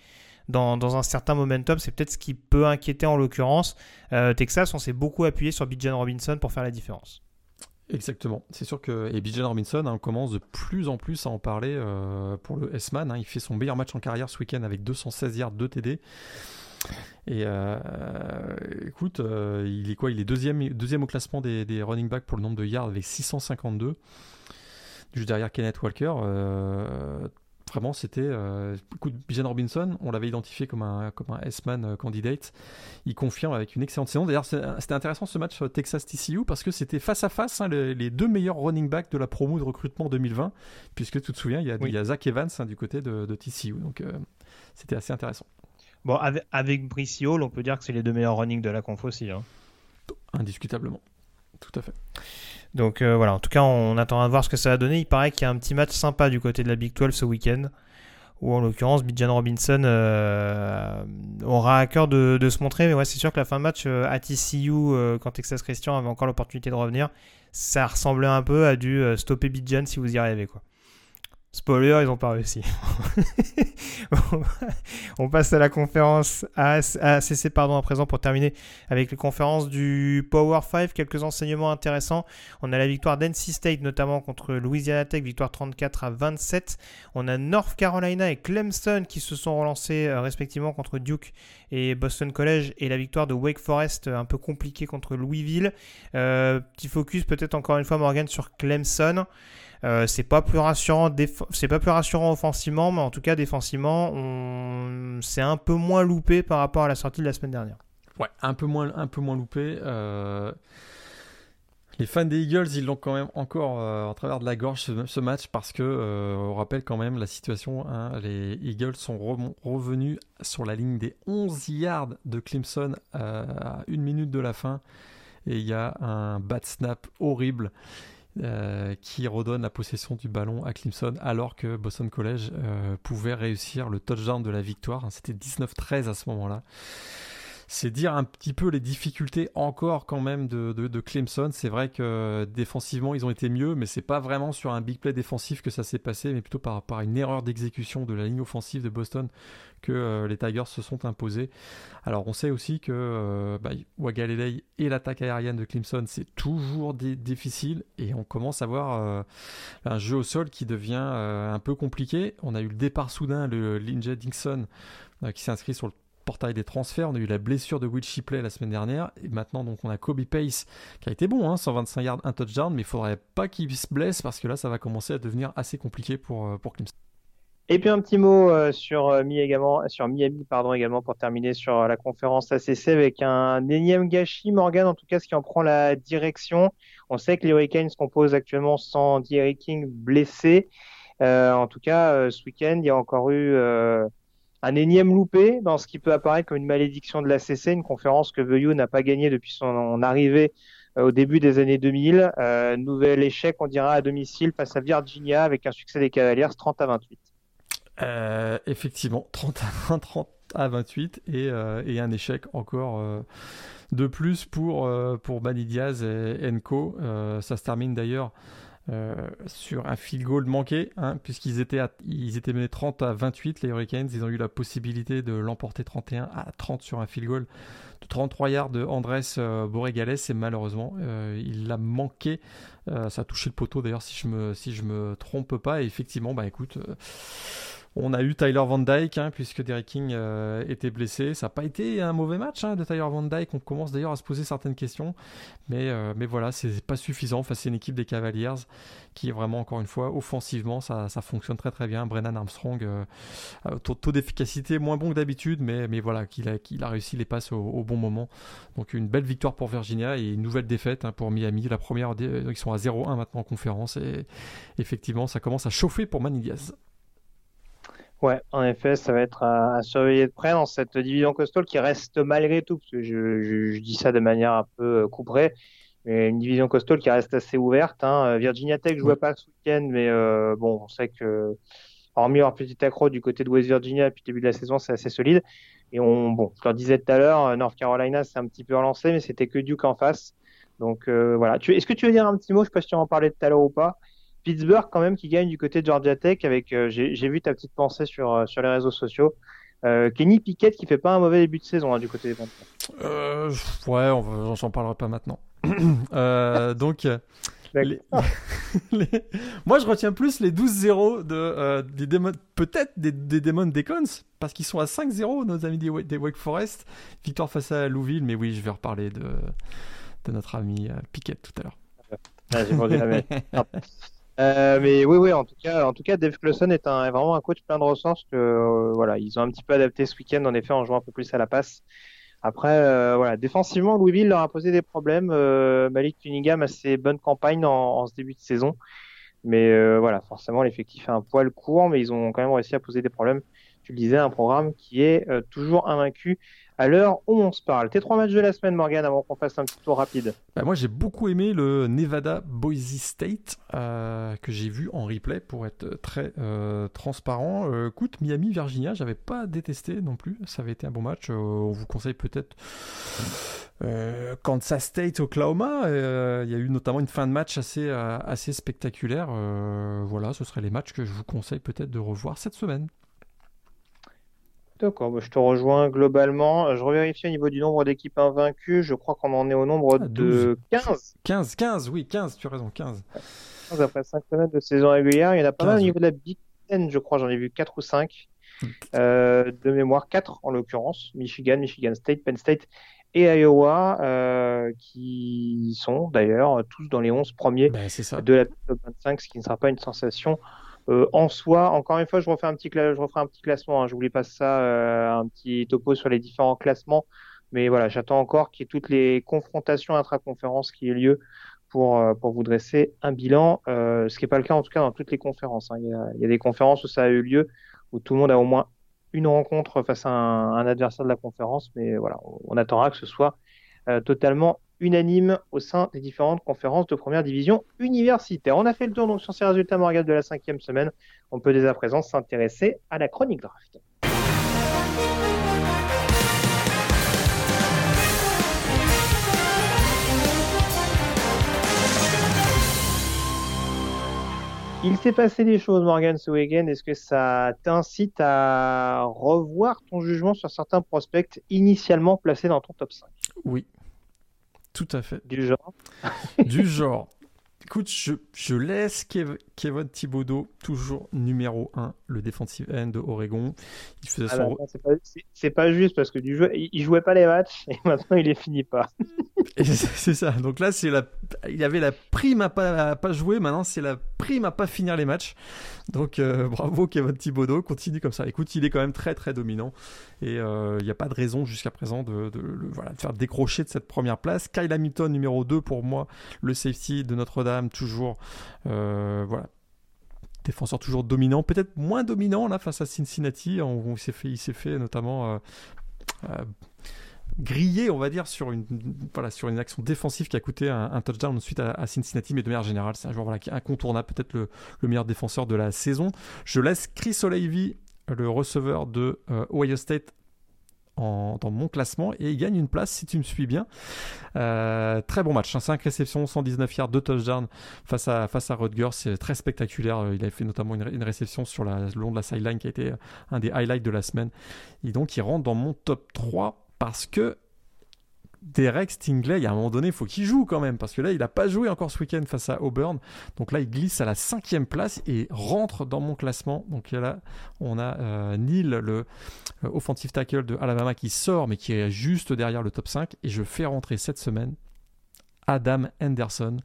Dans, dans un certain momentum, c'est peut-être ce qui peut inquiéter en l'occurrence. Euh, Texas, on s'est beaucoup appuyé sur Bijan Robinson pour faire la différence. Exactement, c'est sûr que et Bijan Robinson, hein, on commence de plus en plus à en parler euh, pour le S-Man, hein. Il fait son meilleur match en carrière ce week-end avec deux cent seize yards, deux T D. Et euh, écoute, euh, il est quoi? Il est deuxième, deuxième au classement des, des running backs pour le nombre de yards avec six cent cinquante-deux, juste derrière Kenneth Walker. Euh, vraiment, c'était. Euh, écoute, Bijan Robinson, on l'avait identifié comme un, comme un S-man candidate. Il confirme avec une excellente saison. D'ailleurs, c'était intéressant ce match Texas-T C U parce que c'était face à face, hein, les, les deux meilleurs running backs de la promo de recrutement deux mille vingt. Puisque tu te souviens, il y a, oui. il y a Zach Evans hein, du côté de, de T C U. Donc, euh, c'était assez intéressant. Bon, avec Brice Hall, on peut dire que c'est les deux meilleurs running de la conf aussi. Hein. Indiscutablement, tout à fait. Donc euh, voilà, en tout cas, on attend à voir ce que ça va donner. Il paraît qu'il y a un petit match sympa du côté de la Big douze ce week-end, où en l'occurrence, Bijan Robinson euh, aura à cœur de, de se montrer. Mais ouais, c'est sûr que la fin de match euh, à T C U, euh, quand Texas Christian avait encore l'opportunité de revenir, ça ressemblait un peu à du euh, stopper Bijan si vous y arrivez, quoi. Spoiler, ils n'ont pas réussi. On passe à la conférence A C C, pardon, à présent pour terminer avec les conférences du Power cinq. Quelques enseignements intéressants. On a la victoire d'N C State, notamment contre Louisiana Tech, victoire trente-quatre à vingt-sept. On a North Carolina et Clemson qui se sont relancés euh, respectivement contre Duke et Boston College. Et la victoire de Wake Forest, un peu compliquée contre Louisville. Euh, petit focus peut-être encore une fois, Morgane, sur Clemson. Euh, c'est pas plus rassurant déf- c'est pas plus rassurant offensivement, mais en tout cas défensivement on... c'est un peu moins loupé par rapport à la sortie de la semaine dernière. Ouais, un peu moins, un peu moins loupé. euh... Les fans des Eagles, ils l'ont quand même encore euh, en travers de la gorge ce, ce match parce que euh, on rappelle quand même la situation, hein, les Eagles sont re- revenus sur la ligne des onze yards de Clemson euh, à une minute de la fin et il y a un bad snap horrible Euh, qui redonne la possession du ballon à Clemson alors que Boston College euh, pouvait réussir le touchdown de la victoire. C'était dix-neuf treize à ce moment-là. C'est dire un petit peu les difficultés encore quand même de, de, de Clemson. C'est vrai que défensivement ils ont été mieux, mais c'est pas vraiment sur un big play défensif que ça s'est passé, mais plutôt par, par une erreur d'exécution de la ligne offensive de Boston que euh, les Tigers se sont imposés. Alors on sait aussi que euh, bah, Wagalelei et l'attaque aérienne de Clemson, c'est toujours d- difficile et on commence à voir euh, un jeu au sol qui devient euh, un peu compliqué. On a eu le départ soudain de Linjay Dixon euh, qui s'est inscrit sur le portail des transferts. On a eu la blessure de Will Shipley la semaine dernière et maintenant donc on a Kobe Pace qui a été bon, hein, cent vingt-cinq yards, un touchdown, mais il ne faudrait pas qu'il se blesse parce que là ça va commencer à devenir assez compliqué pour, pour Clemson. Et puis un petit mot euh, sur, euh, Miami également, sur Miami pardon, également pour terminer sur la conférence A C C avec un énième gâchis, Morgane, en tout cas ce qui en prend la direction. On sait que les Hurricanes composent actuellement sans Derrick King blessé. Euh, en tout cas euh, ce week-end il y a encore eu euh, un énième loupé dans ce qui peut apparaître comme une malédiction de l'A C C, une conférence que Veuillot n'a pas gagnée depuis son arrivée au début des années deux mille. Euh, nouvel échec, on dira, à domicile face à Virginia avec un succès des Cavaliers trente à vingt-huit. Euh, effectivement, trente à vingt-huit et, euh, et un échec encore euh, de plus pour, euh, pour Manny Diaz et Enco. Euh, ça se termine d'ailleurs Euh, sur un field goal manqué, hein, puisqu'ils étaient, à, ils étaient menés trente à vingt-huit, les Hurricanes. Ils ont eu la possibilité de l'emporter trente et un à trente sur un field goal de trente-trois yards de Andrés euh, Borregales et malheureusement euh, il l'a manqué. Euh, ça a touché le poteau d'ailleurs si je me, si je me trompe pas, et effectivement bah écoute euh, On a eu Tyler Van Dyke, hein, puisque Derek King euh, était blessé. Ça n'a pas été un mauvais match hein, de Tyler Van Dyke. On commence d'ailleurs à se poser certaines questions. Mais, euh, mais voilà, ce n'est pas suffisant face à une équipe des Cavaliers qui est vraiment, encore une fois, offensivement, ça, ça fonctionne très très bien. Brennan Armstrong, euh, taux, taux d'efficacité moins bon que d'habitude, mais, mais voilà, qu'il a, qu'il a réussi les passes au, au bon moment. Donc une belle victoire pour Virginia et une nouvelle défaite hein, pour Miami. La première, ils sont à zéro un maintenant en conférence. Et effectivement, ça commence à chauffer pour Manillas. Ouais, en effet, ça va être à, à surveiller de près dans cette division coastal qui reste malgré tout, parce que je, je, je dis ça de manière un peu couperée, mais une division coastal qui reste assez ouverte. Hein. Virginia Tech, je ne vois pas ce week-end, mais euh, bon, on sait que, hormis leur petit accro du côté de West Virginia depuis le début de la saison, c'est assez solide. Et on, bon, je leur disais tout à l'heure, North Carolina s'est un petit peu relancé, mais c'était que Duke en face. Donc euh, voilà. Tu, est-ce que tu veux dire un petit mot? Je ne sais pas si tu en parlais tout à l'heure ou pas. Pittsburgh quand même qui gagne du côté de Georgia Tech avec euh, j'ai, j'ai vu ta petite pensée sur euh, sur les réseaux sociaux. Euh, Kenny Pickett qui fait pas un mauvais début de saison hein, du côté des Panthers. Euh, ouais, on va, j'en parlerai pas maintenant. euh, donc les, les, moi je retiens plus les douze zéro de euh, des démons, peut-être des, des Demon Deacons parce qu'ils sont à cinq zéro nos amis des, des Wake Forest, victoire face à Louisville, mais oui, je vais reparler de de notre ami euh, Pickett tout à l'heure. Ah, j'ai vendu la merde. Euh, mais oui, oui, en tout cas, en tout cas, Dave Clawson est, un, est vraiment un coach plein de ressens que euh, voilà, ils ont un petit peu adapté ce week-end en effet en jouant un peu plus à la passe. Après, euh, voilà, défensivement, Louisville leur a posé des problèmes. Euh, Malik Cunningham a ses bonnes campagnes en, en ce début de saison, mais euh, voilà, forcément l'effectif a un poil court, mais ils ont quand même réussi à poser des problèmes. Tu le disais, un programme qui est euh, toujours invaincu. À l'heure où on se parle, tes trois matchs de la semaine, Morgane, avant qu'on fasse un petit tour rapide. Bah moi, j'ai beaucoup aimé le Nevada-Boise State euh, que j'ai vu en replay pour être très euh, transparent. Euh, écoute, Miami-Virginia, j'avais pas détesté non plus. Ça avait été un bon match. Euh, on vous conseille peut-être euh, Kansas State-Oklahoma. Il euh, y a eu notamment une fin de match assez, euh, assez spectaculaire. Euh, voilà, ce seraient les matchs que je vous conseille peut-être de revoir cette semaine. D'accord, je te rejoins globalement. Je revérifie au niveau du nombre d'équipes invaincues. Je crois qu'on en est au nombre ah, de quinze. quinze, quinze, oui, quinze, tu as raison, quinze. quinze après cinq semaines de saison régulière. Il y en a pas quinze, mal au niveau de la Big Ten, je crois. J'en ai vu quatre ou cinq. Euh, de mémoire, quatre en l'occurrence. Michigan, Michigan State, Penn State et Iowa, euh, qui sont d'ailleurs tous dans les onze premiers ben, de la top vingt-cinq, ce qui ne sera pas une sensation. Euh, en soi, encore une fois, je refais un petit, cla- je refais un petit classement. Hein. Je voulais passer ça, euh, un petit topo sur les différents classements. Mais voilà, j'attends encore qu'il y ait toutes les confrontations intra-conférences qui aient lieu pour, euh, pour vous dresser un bilan. Euh, ce qui n'est pas le cas, en tout cas, dans toutes les conférences. Hein. Il y a, il y a des conférences où ça a eu lieu, où tout le monde a au moins une rencontre face à un, un adversaire de la conférence. Mais voilà, on, on attendra que ce soit euh, totalement unanime au sein des différentes conférences de première division universitaire. On a fait le tour donc sur ces résultats Morgane de la cinquième semaine. On peut dès à présent s'intéresser à la chronique draft. Il s'est passé des choses, Morgane, ce week-end. Est-ce que ça t'incite à revoir ton jugement sur certains prospects initialement placés dans ton top cinq? Oui. Tout à fait. Du genre. Du genre. Écoute, je, je laisse Kev, Kevin Thibodeau toujours numéro un, le defensive end de Oregon. Il faisait ah son... non, c'est, pas, c'est, c'est pas juste parce que du jeu, il jouait pas les matchs et maintenant il les finit pas. Et c'est, c'est ça. Donc là, c'est la, il y avait la prime à pas, à pas jouer. Maintenant, c'est la prime à pas finir les matchs. Donc euh, bravo Kevin Thibodeau, continue comme ça. Écoute, il est quand même très très dominant et il euh, n'y a pas de raison jusqu'à présent de, de, de, voilà, de faire décrocher de cette première place. Kyle Hamilton numéro deux pour moi, le safety de Notre-Dame toujours, euh, voilà, défenseur toujours dominant, peut-être moins dominant là face à Cincinnati, on, on s'est fait, il s'est fait notamment euh, euh, grillé, on va dire, sur une, voilà, sur une action défensive qui a coûté un, un touchdown ensuite à, à Cincinnati, mais de manière générale, c'est un joueur voilà, qui est incontournable, peut-être le, le meilleur défenseur de la saison. Je laisse Chris Olave, le receveur de euh, Ohio State, en, dans mon classement, et il gagne une place si tu me suis bien. Euh, très bon match, hein, cinq réceptions, cent dix-neuf yards, deux touchdowns face à, face à Rutgers, c'est très spectaculaire. Il a fait notamment une, une réception sur la, le long de la sideline qui a été un des highlights de la semaine. Et donc, il rentre dans mon top trois. Parce que Derek Stingley, il y a un moment donné, il faut qu'il joue quand même, parce que là, il n'a pas joué encore ce week-end face à Auburn. Donc là, il glisse à la cinquième place et rentre dans mon classement. Donc là, on a euh, Neal, le euh, offensive tackle de Alabama, qui sort, mais qui est juste derrière le top cinq. Et je fais rentrer cette semaine Adam Henderson,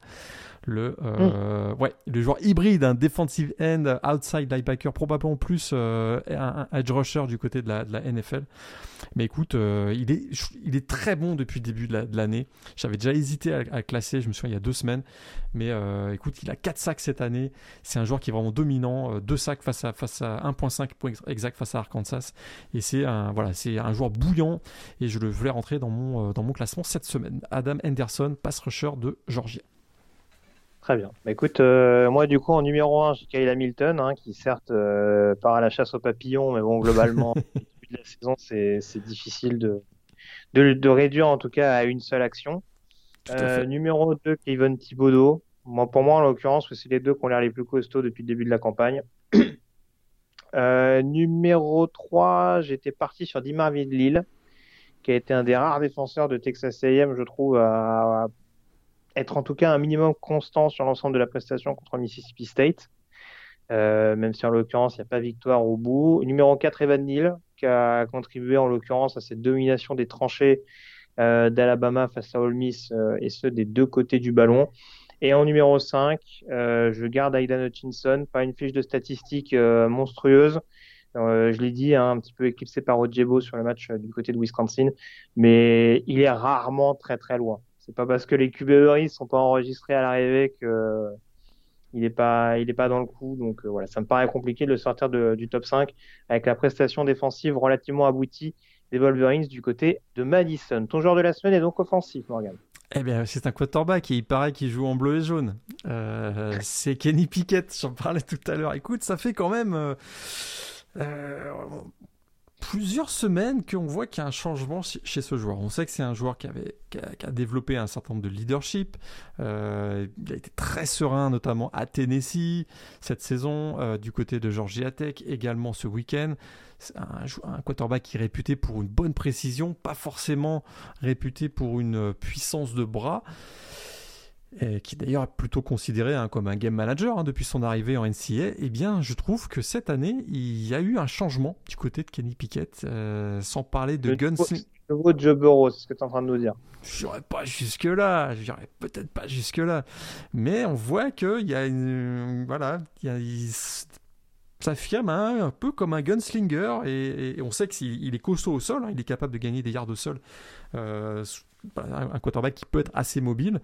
le, euh, mm. ouais, le joueur hybride, un defensive end, outside linebacker, probablement plus euh, un, un edge rusher du côté de la, de la N F L. Mais écoute, euh, il est, il est très bon depuis le début de, la, de l'année. J'avais déjà hésité à, à classer, je me souviens, il y a deux semaines. Mais euh, écoute, il a quatre sacs cette année. C'est un joueur qui est vraiment dominant. deux sacs face à, face à un virgule cinq points exacts face à Arkansas. Et c'est un, voilà, c'est un joueur bouillant. Et je le voulais rentrer dans mon, dans mon classement cette semaine. Adam Henderson, pass rusher de Georgia. Très bien. Bah, écoute, euh, moi du coup en numéro un, j'ai Kyle Hamilton, hein, qui certes euh, part à la chasse aux papillons, mais bon, globalement, depuis la saison, c'est, c'est difficile de, de, de réduire en tout cas à une seule action. Euh, numéro deux, Kevin Thibodeau. Moi, pour moi, en l'occurrence, c'est les deux qui ont l'air les plus costauds depuis le début de la campagne. euh, numéro trois, j'étais parti sur Dimarvin Lille, qui a été un des rares défenseurs de Texas A and M, je trouve, à, à être en tout cas un minimum constant sur l'ensemble de la prestation contre Mississippi State, euh, même si en l'occurrence il n'y a pas victoire au bout. Numéro quatre, Evan Neal, qui a contribué en l'occurrence à cette domination des tranchées euh, d'Alabama face à Ole Miss, euh, et ce des deux côtés du ballon. Et en numéro cinq, euh, je garde Aidan Hutchinson, pas une fiche de statistiques euh, monstrueuse. Euh, je l'ai dit, hein, un petit peu éclipsé par Ojebo sur le match euh, du côté de Wisconsin, mais il est rarement très très loin. C'est pas parce que les Q B E sont pas enregistrés à l'arrivée que euh, il est pas il est pas dans le coup. Donc euh, voilà, ça me paraît compliqué de le sortir de, du top cinq avec la prestation défensive relativement aboutie des Wolverines du côté de Madison. Ton joueur de la semaine est donc offensif, Morgane. Eh bien, c'est un quarterback et il paraît qu'il joue en bleu et jaune. Euh, c'est Kenny Pickett, j'en parlais tout à l'heure. Écoute, ça fait quand même euh, euh, plusieurs semaines qu'on voit qu'il y a un changement chez ce joueur. On sait que c'est un joueur qui, avait, qui, a, qui a développé un certain nombre de leadership. Euh, il a été très serein, notamment à Tennessee cette saison, euh, du côté de Georgia Tech également ce week-end. Un, un quarterback qui est réputé pour une bonne précision, pas forcément réputé pour une puissance de bras. Et qui d'ailleurs est plutôt considéré, hein, comme un game manager, hein, depuis son arrivée en N C A A, eh bien je trouve que cette année, il y a eu un changement du côté de Kenny Pickett, euh, sans parler de Gunslinger. Le nouveau Joe Burrow, c'est ce que tu es en train de nous dire. Je n'irai pas jusque-là, je n'irai peut-être pas jusque-là, mais on voit qu'il y a une... Voilà, il, y a, il s'affirme un, un peu comme un gunslinger, et, et on sait qu'il est costaud au sol, hein, il est capable de gagner des yards au sol, euh, un quarterback qui peut être assez mobile,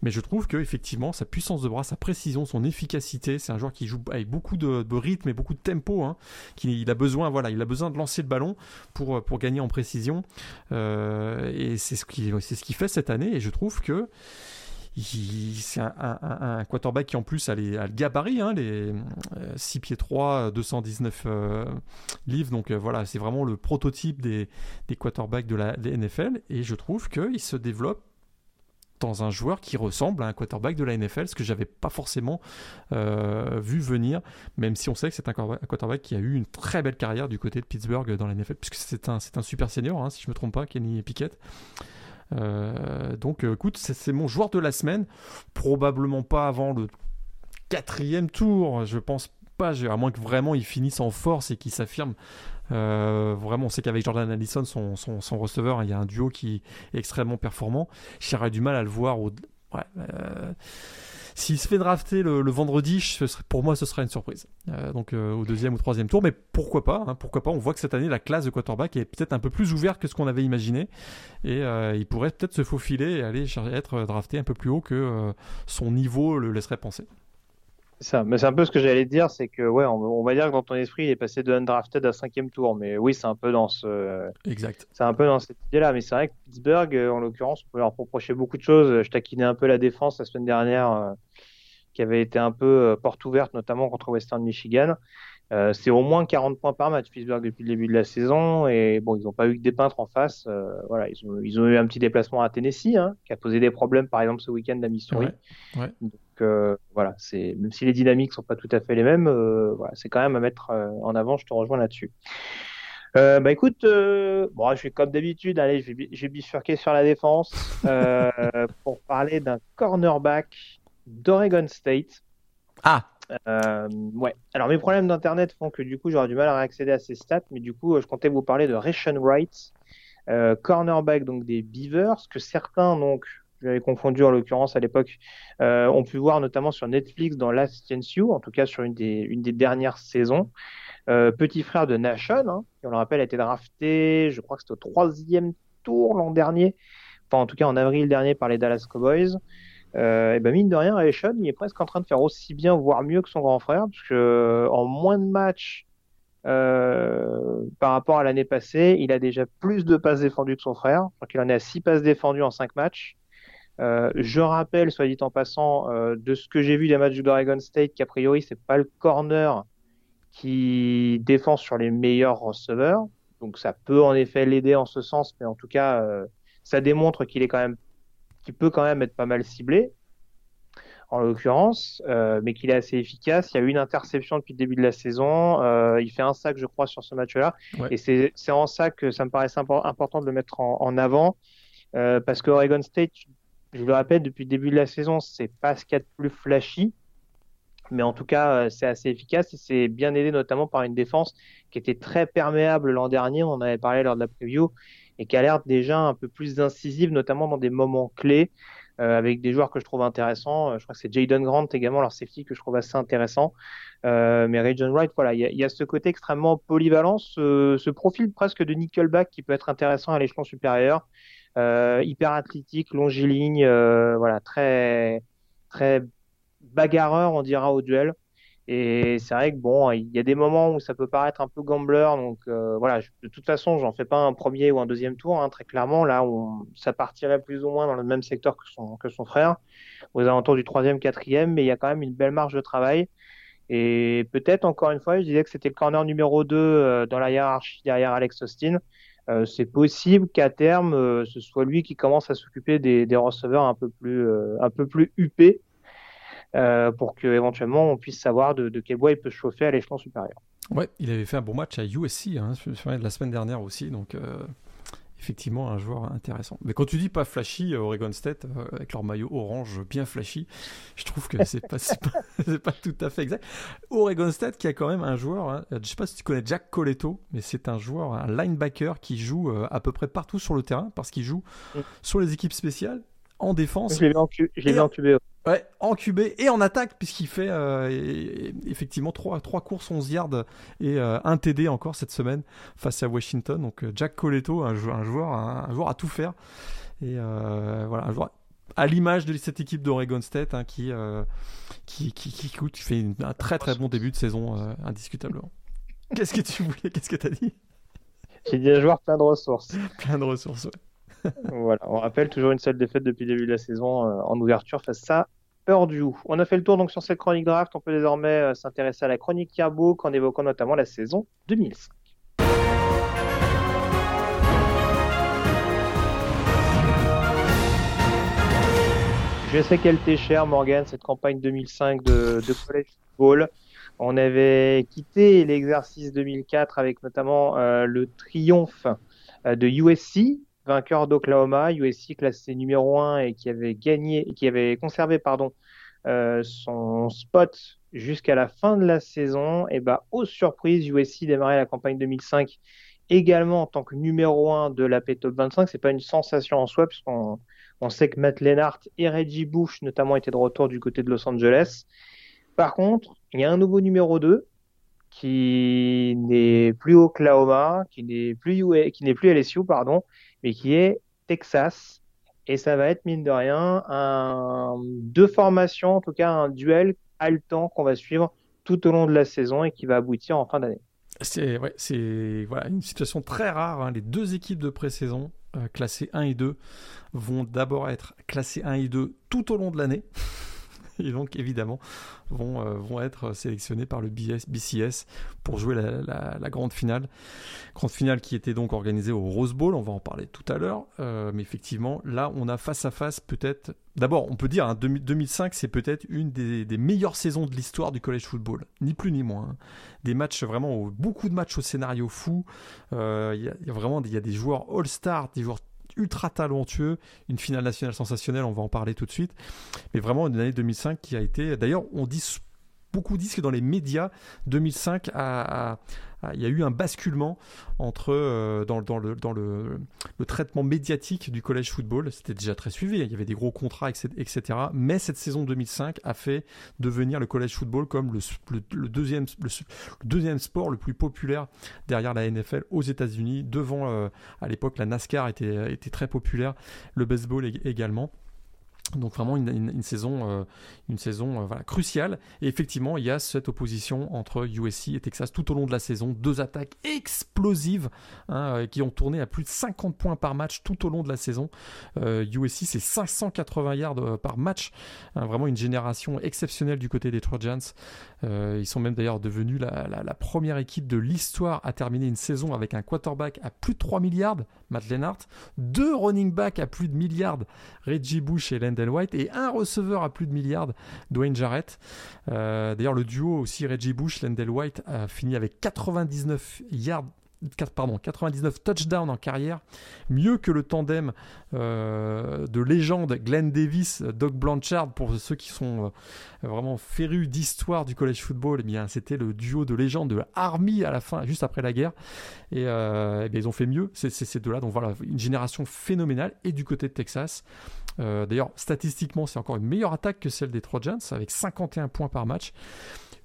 mais je trouve que effectivement sa puissance de bras, sa précision, son efficacité, c'est un joueur qui joue avec beaucoup de, de rythme et beaucoup de tempo, hein, qui, il a besoin, voilà, il a besoin de lancer le ballon pour pour gagner en précision, euh, et c'est ce qui c'est ce qu'il fait cette année, et je trouve que il, c'est un, un, un, un quarterback qui en plus a, les, a le gabarit, hein, les euh, six pieds trois, deux cent dix-neuf euh, livres, donc euh, voilà, c'est vraiment le prototype des, des quarterbacks de la des N F L, et je trouve qu'il se développe dans un joueur qui ressemble à un quarterback de la N F L, ce que j'avais pas forcément euh, vu venir, même si on sait que c'est un quarterback qui a eu une très belle carrière du côté de Pittsburgh dans la N F L, puisque c'est un, c'est un super senior, hein, si je me trompe pas, Kenny Pickett. Euh, donc euh, écoute, c'est, c'est mon joueur de la semaine, probablement pas avant le quatrième tour, je pense pas, à moins que vraiment il finisse en force et qu'il s'affirme, euh, vraiment. On sait qu'avec Jordan Addison, son, son, son receveur, hein, il y a un duo qui est extrêmement performant. J'aurais du mal à le voir au... ouais, euh... s'il se fait drafter le, le vendredi, ce serait, pour moi ce serait une surprise, euh, donc euh, au deuxième ou troisième tour, mais pourquoi pas, hein, pourquoi pas. On voit que cette année la classe de quarterback est peut-être un peu plus ouverte que ce qu'on avait imaginé, et euh, il pourrait peut-être se faufiler et aller être drafté un peu plus haut que euh, son niveau le laisserait penser. Ça, mais c'est un peu ce que j'allais dire, c'est que ouais, on, on va dire que dans ton esprit il est passé de undrafted à cinquième tour, mais oui, c'est un peu dans ce exact, c'est un peu dans cette idée là. Mais c'est vrai que Pittsburgh, en l'occurrence, on peut leur reprocher beaucoup de choses. Je taquinais un peu la défense la semaine dernière, euh... qui avait été un peu euh, porte ouverte, notamment contre Western Michigan. Euh, c'est au moins quarante points par match, Pittsburgh, depuis le début de la saison. Et bon, ils n'ont pas eu que des peintres en face. Euh, voilà, ils ont, ils ont eu un petit déplacement à Tennessee, hein, qui a posé des problèmes, par exemple, ce week-end à Missouri. Ouais, ouais. Donc euh, voilà, c'est, même si les dynamiques ne sont pas tout à fait les mêmes, euh, voilà, c'est quand même à mettre euh, en avant. Je te rejoins là-dessus. Euh, bah écoute, euh, bon, je vais comme d'habitude, allez, je vais, je vais bifurquer sur la défense euh, pour parler d'un cornerback d'Oregon State. Ah. Euh, ouais. Alors mes problèmes d'internet font que du coup j'aurai du mal à accéder à ces stats, mais du coup je comptais vous parler de Rashon Wright, euh, cornerback donc des Beavers, que certains donc j'avais confondu en l'occurrence à l'époque, euh, ont pu voir notamment sur Netflix dans Last Chance U, en tout cas sur une des, une des dernières saisons. Euh, petit frère de Nashon, hein, qui on le rappelle a été drafté, je crois que c'était au troisième tour l'an dernier, enfin en tout cas en avril dernier par les Dallas Cowboys. Euh, et ben mine de rien, Rashon, il est presque en train de faire aussi bien, voire mieux que son grand frère, parce que en moins de matchs euh, par rapport à l'année passée, il a déjà plus de passes défendues que son frère, donc il en est à six passes défendues en cinq matchs. Euh, je rappelle, soit dit en passant, euh, de ce que j'ai vu des matchs d'Oregon State, qu'a priori c'est pas le corner qui défend sur les meilleurs receveurs, donc ça peut en effet l'aider en ce sens, mais en tout cas euh, ça démontre qu'il est quand même, qu'il peut quand même être pas mal ciblé en l'occurrence, euh, mais qu'il est assez efficace. Il y a eu une interception depuis le début de la saison, euh, il fait un sac je crois sur ce match-là, ouais. Et c'est, c'est en ça que ça me paraissait impor- important de le mettre en, en avant, euh, parce que Oregon State, je le rappelle, depuis le début de la saison, c'est pas ce qu'il y a de plus flashy, mais en tout cas, c'est assez efficace et c'est bien aidé notamment par une défense qui était très perméable l'an dernier, on en avait parlé lors de la preview, et qui a l'air déjà un peu plus incisive, notamment dans des moments clés, euh, avec des joueurs que je trouve intéressants. Je crois que c'est Jayden Grant également, leur safety, que je trouve assez intéressant. Euh, mais Rashon Wright, voilà, il y, y a ce côté extrêmement polyvalent, ce, ce profil presque de nickelback qui peut être intéressant à l'échelon supérieur. Euh, hyper athlétique, longiligne, euh, voilà, très, très bagarreur, on dira, au duel. Et c'est vrai que bon, il y a des moments où ça peut paraître un peu gambler, donc euh, voilà, je, de toute façon, j'en fais pas un premier ou un deuxième tour, hein, très clairement. Là, on, ça partirait plus ou moins dans le même secteur que son, que son frère, aux alentours du troisième, quatrième, mais il y a quand même une belle marge de travail. Et peut-être, encore une fois, je disais que c'était le corner numéro deux euh, dans la hiérarchie derrière Alex Austin. Euh, c'est possible qu'à terme, euh, ce soit lui qui commence à s'occuper des, des receveurs un peu plus, euh, un peu plus huppés, euh, pour qu'éventuellement on puisse savoir de, de quel bois il peut se chauffer à l'échelon supérieur. Ouais, il avait fait un bon match à U S C, hein, la semaine dernière aussi, donc euh, effectivement un joueur intéressant. Mais quand tu dis pas flashy, Oregon State, euh, avec leur maillot orange bien flashy, je trouve que c'est pas, c'est pas, c'est pas tout à fait exact. Oregon State qui a quand même un joueur, hein, je sais pas si tu connais Jack Coletto, mais c'est un joueur, un linebacker qui joue euh, à peu près partout sur le terrain, parce qu'il joue mm. sur les équipes spéciales, en défense. Je l'ai mis en, cu- je l'ai mis en Q B. Ouais, en Q B et en attaque, puisqu'il fait euh, et, et, effectivement trois, trois courses, onze yards et euh, un T D encore cette semaine face à Washington. Donc Jack Coletto, un, jou- un, joueur, un, un joueur à tout faire. Et euh, voilà, un joueur à l'image de cette équipe d'Oregon State, hein, qui, euh, qui, qui, qui, qui fait une, un très très bon début de saison, euh, indiscutablement. Qu'est-ce que tu voulais ? Qu'est-ce que tu as dit ? J'ai dit un joueur plein de ressources. Plein de ressources, ouais. Voilà, on rappelle toujours une seule défaite depuis le début de la saison, euh, en ouverture face à Purdue. On a fait le tour donc sur cette chronique draft. On peut désormais euh, s'intéresser à la chronique yearbook en évoquant notamment la saison deux mille cinq. Je sais qu'elle t'est chère, Morgane, cette campagne deux mille cinq de, de college football. On avait quitté l'exercice deux mille quatre avec notamment euh, le triomphe euh, de U S C, vainqueur d'Oklahoma, U S C classé numéro un et qui avait gagné, qui avait conservé pardon, euh, son spot jusqu'à la fin de la saison. Et bah, aux surprises, U S C démarrait la campagne deux mille cinq également en tant que numéro un de l'A P Top vingt-cinq. C'est pas une sensation en soi, puisqu'on on sait que Matt Leinart et Reggie Bush notamment étaient de retour du côté de Los Angeles. Par contre, il y a un nouveau numéro deux qui n'est plus Oklahoma, qui n'est plus U A, qui n'est plus L S U, pardon, mais qui est Texas. Et ça va être, mine de rien, un, deux formations, en tout cas un duel haletant qu'on va suivre tout au long de la saison et qui va aboutir en fin d'année. C'est, ouais, c'est voilà, une situation très rare, hein. Les deux équipes de pré-saison, euh, classées un et deux, vont d'abord être classées un et deux tout au long de l'année. et donc évidemment vont, euh, vont être sélectionnés par le B C S pour jouer la, la, la grande finale. Grande finale qui était donc organisée au Rose Bowl, on va en parler tout à l'heure, euh, mais effectivement là on a face à face peut-être, d'abord on peut dire hein, deux mille cinq c'est peut-être une des, des meilleures saisons de l'histoire du college football, ni plus ni moins, hein. Des matchs vraiment, beaucoup de matchs au scénario fou, il euh, y, y a vraiment y a des joueurs all-star, des joueurs ultra talentueux, une finale nationale sensationnelle, on va en parler tout de suite, mais vraiment une année deux mille cinq qui a été, d'ailleurs on dit, beaucoup disent que dans les médias deux mille cinq a, a, a, il y a eu un basculement entre, euh, dans, dans, le, dans le, le traitement médiatique du college football, c'était déjà très suivi, il y avait des gros contrats etc, mais cette saison deux mille cinq a fait devenir le college football comme le, le, le, deuxième, le, le deuxième sport le plus populaire derrière la N F L aux États-Unis, devant euh, à l'époque la NASCAR était, était très populaire, le baseball également. Donc vraiment une, une, une saison, euh, une saison euh, voilà, cruciale. Et effectivement, il y a cette opposition entre U S C et Texas tout au long de la saison. Deux attaques explosives hein, qui ont tourné à plus de cinquante points par match tout au long de la saison. Euh, U S C, c'est cinq cent quatre-vingts yards par match. Hein, vraiment une génération exceptionnelle du côté des Trojans. Euh, ils sont même d'ailleurs devenus la, la, la première équipe de l'histoire à terminer une saison avec un quarterback à plus de trois mille yards, Matt Leinart. Deux running backs à plus de mille yards, Reggie Bush et Len Del White, et un receveur à plus de milliards, Dwayne Jarrett. Euh, d'ailleurs, le duo aussi, Reggie Bush, Lendell White, a fini avec quatre-vingt-dix-neuf yards, quatre, pardon, quatre-vingt-dix-neuf touchdowns en carrière, mieux que le tandem euh, de légende Glenn Davis, Doug Blanchard. Pour ceux qui sont euh, vraiment férus d'histoire du college football, eh bien, c'était le duo de légende de Army à la fin, juste après la guerre, et euh, eh bien, ils ont fait mieux, c'est, c'est ces deux-là. Donc voilà, une génération phénoménale. Et du côté de Texas, Euh, d'ailleurs statistiquement c'est encore une meilleure attaque que celle des Trojans avec cinquante et un points par match.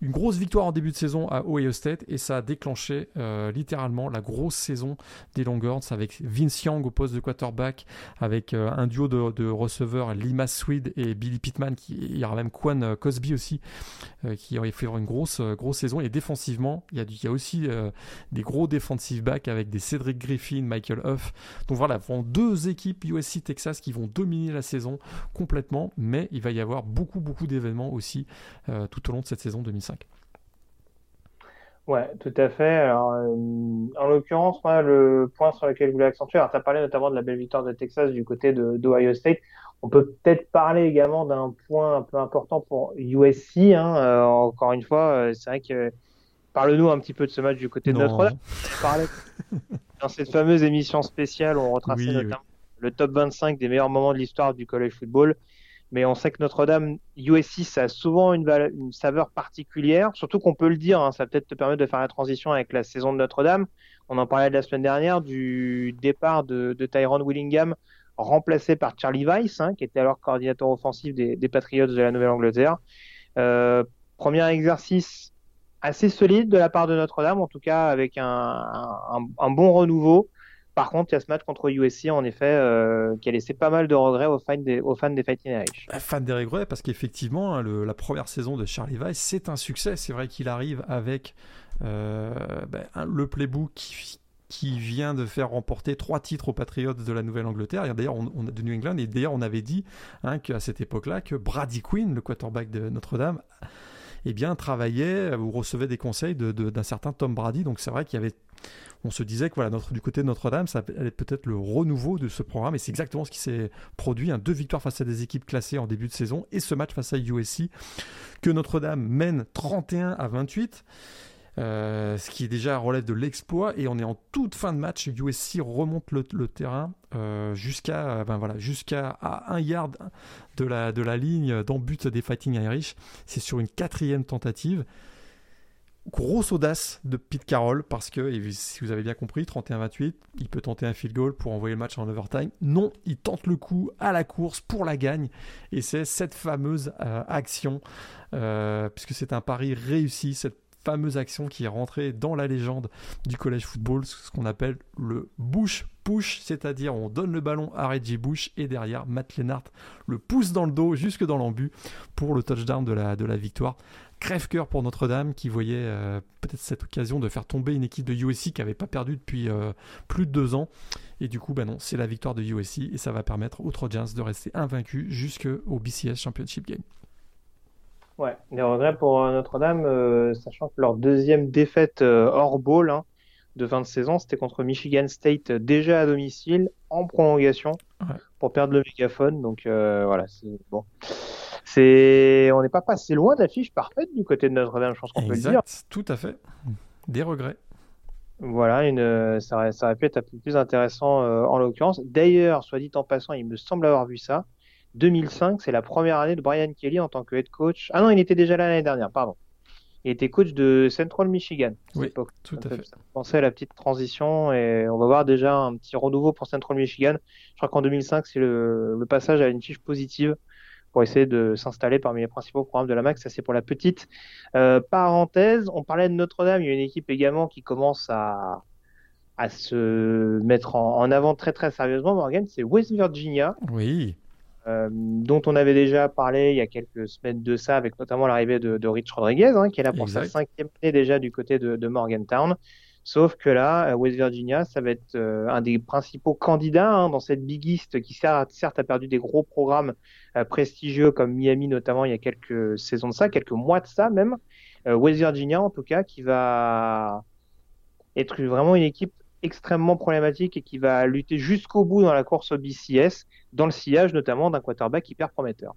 Une grosse victoire en début de saison à Ohio State, et ça a déclenché euh, littéralement la grosse saison des Longhorns avec Vince Young au poste de quarterback, avec euh, un duo de, de receveurs Lima Swede et Billy Pittman, qui, il y aura même Quan Cosby aussi euh, qui aurait fait une grosse, grosse saison. Et défensivement il y a, du, il y a aussi euh, des gros defensive backs avec des Cedric Griffin, Michael Huff. Donc voilà, vraiment deux équipes U S C Texas qui vont dominer la saison complètement, mais il va y avoir beaucoup beaucoup d'événements aussi euh, tout au long de cette saison deux mille cinq. Ouais, tout à fait. Alors, euh, en l'occurrence, moi, le point sur lequel je voulais accentuer, alors tu as parlé notamment de la belle victoire de Texas du côté de, d'Ohio State. On peut peut-être parler également d'un point un peu important pour U S C. Hein. Euh, encore une fois, euh, c'est vrai que euh, parle-nous un petit peu de ce match du côté de non. Notre-Dame. Parlais... Dans cette fameuse émission spéciale, on retraçait oui, notamment oui. le top vingt-cinq des meilleurs moments de l'histoire du college football. Mais on sait que Notre-Dame, U S C, ça a souvent une, valeur, une saveur particulière, surtout qu'on peut le dire, hein, ça va peut-être te permettre de faire la transition avec la saison de Notre-Dame. On en parlait de la semaine dernière, du départ de, de Tyrone Willingham, remplacé par Charlie Weiss, hein, qui était alors coordinateur offensif des, des Patriots de la Nouvelle-Angleterre. Euh, premier exercice assez solide de la part de Notre-Dame, en tout cas avec un, un, un bon renouveau. Par contre, il y a ce match contre U S C, en effet, euh, qui a laissé pas mal de regrets aux fans des, aux fans des Fighting Irish. Fans des regrets, parce qu'effectivement, le, la première saison de Charlie Weiss, c'est un succès. C'est vrai qu'il arrive avec euh, ben, le playbook qui... qui vient de faire remporter trois titres aux Patriots de la Nouvelle-Angleterre, et d'ailleurs on, on, de New England, et d'ailleurs on avait dit hein, qu'à cette époque-là, que Brady Quinn, le quarterback de Notre-Dame, eh bien, travaillait ou recevait des conseils de, de, d'un certain Tom Brady. Donc c'est vrai qu'il y avait, on se disait que voilà, notre, du côté de Notre-Dame, ça allait peut-être le renouveau de ce programme, et c'est exactement ce qui s'est produit, hein, deux victoires face à des équipes classées en début de saison, et ce match face à U S C, que Notre-Dame mène trente et un à vingt-huit, Euh, ce qui déjà relève de l'exploit, et on est en toute fin de match. U S C remonte le, le terrain euh, jusqu'à, ben voilà, jusqu'à à un yard de la, de la ligne d'en-but des Fighting Irish. C'est sur une quatrième tentative. Grosse audace de Pete Carroll, parce que, si vous avez bien compris, trente et un à vingt-huit, il peut tenter un field goal pour envoyer le match en overtime. Non, il tente le coup à la course pour la gagne, et c'est cette fameuse euh, action, euh, puisque c'est un pari réussi, cette fameuse action qui est rentrée dans la légende du college football, ce qu'on appelle le Bush push, c'est-à-dire on donne le ballon à Reggie Bush et derrière Matt Leinart le pousse dans le dos jusque dans l'en-but pour le touchdown de la, de la victoire. Crève-cœur pour Notre-Dame, qui voyait euh, peut-être cette occasion de faire tomber une équipe de U S C qui n'avait pas perdu depuis euh, plus de deux ans. Et du coup, bah non, c'est la victoire de U S C, et ça va permettre aux Trojans de rester invaincus jusqu'au B C S Championship Game. Ouais, des regrets pour Notre-Dame, euh, sachant que leur deuxième défaite euh, hors bowl hein, de fin de saison, c'était contre Michigan State, déjà à domicile, en prolongation, ouais. pour perdre le mégaphone. Donc euh, voilà, c'est bon. C'est... On n'est pas passé loin de la fiche parfaite du côté de Notre-Dame, je pense qu'on exact, peut le dire. Tout à fait. Des regrets. Voilà, une... ça, ça aurait pu être un peu plus intéressant euh, en l'occurrence. D'ailleurs, soit dit en passant, il me semble avoir vu ça. deux mille cinq, c'est la première année de Brian Kelly en tant que head coach. Ah non, il était déjà là l'année dernière, pardon. Il était coach de Central Michigan. À oui, l'époque. Tout à fait. Pensez à la petite transition et on va voir déjà un petit renouveau pour Central Michigan. Je crois qu'en deux mille cinq, c'est le, le passage à une fiche positive pour essayer de s'installer parmi les principaux programmes de la M A C. Ça, c'est pour la petite euh, parenthèse. On parlait de Notre-Dame. Il y a une équipe également qui commence à, à se mettre en, en avant très, très sérieusement, Morgane. C'est West Virginia. Oui. Euh, dont on avait déjà parlé il y a quelques semaines de ça, avec notamment l'arrivée de, de Rich Rodriguez, hein, qui est là pour exact. Sa cinquième année déjà du côté de, de Morgantown. Sauf que là, West Virginia, ça va être euh, un des principaux candidats hein, dans cette Big East qui certes, certes a perdu des gros programmes euh, prestigieux comme Miami notamment il y a quelques saisons de ça, quelques mois de ça même. Euh, West Virginia en tout cas qui va être vraiment une équipe extrêmement problématique et qui va lutter jusqu'au bout dans la course au B C S, dans le sillage notamment d'un quarterback hyper prometteur.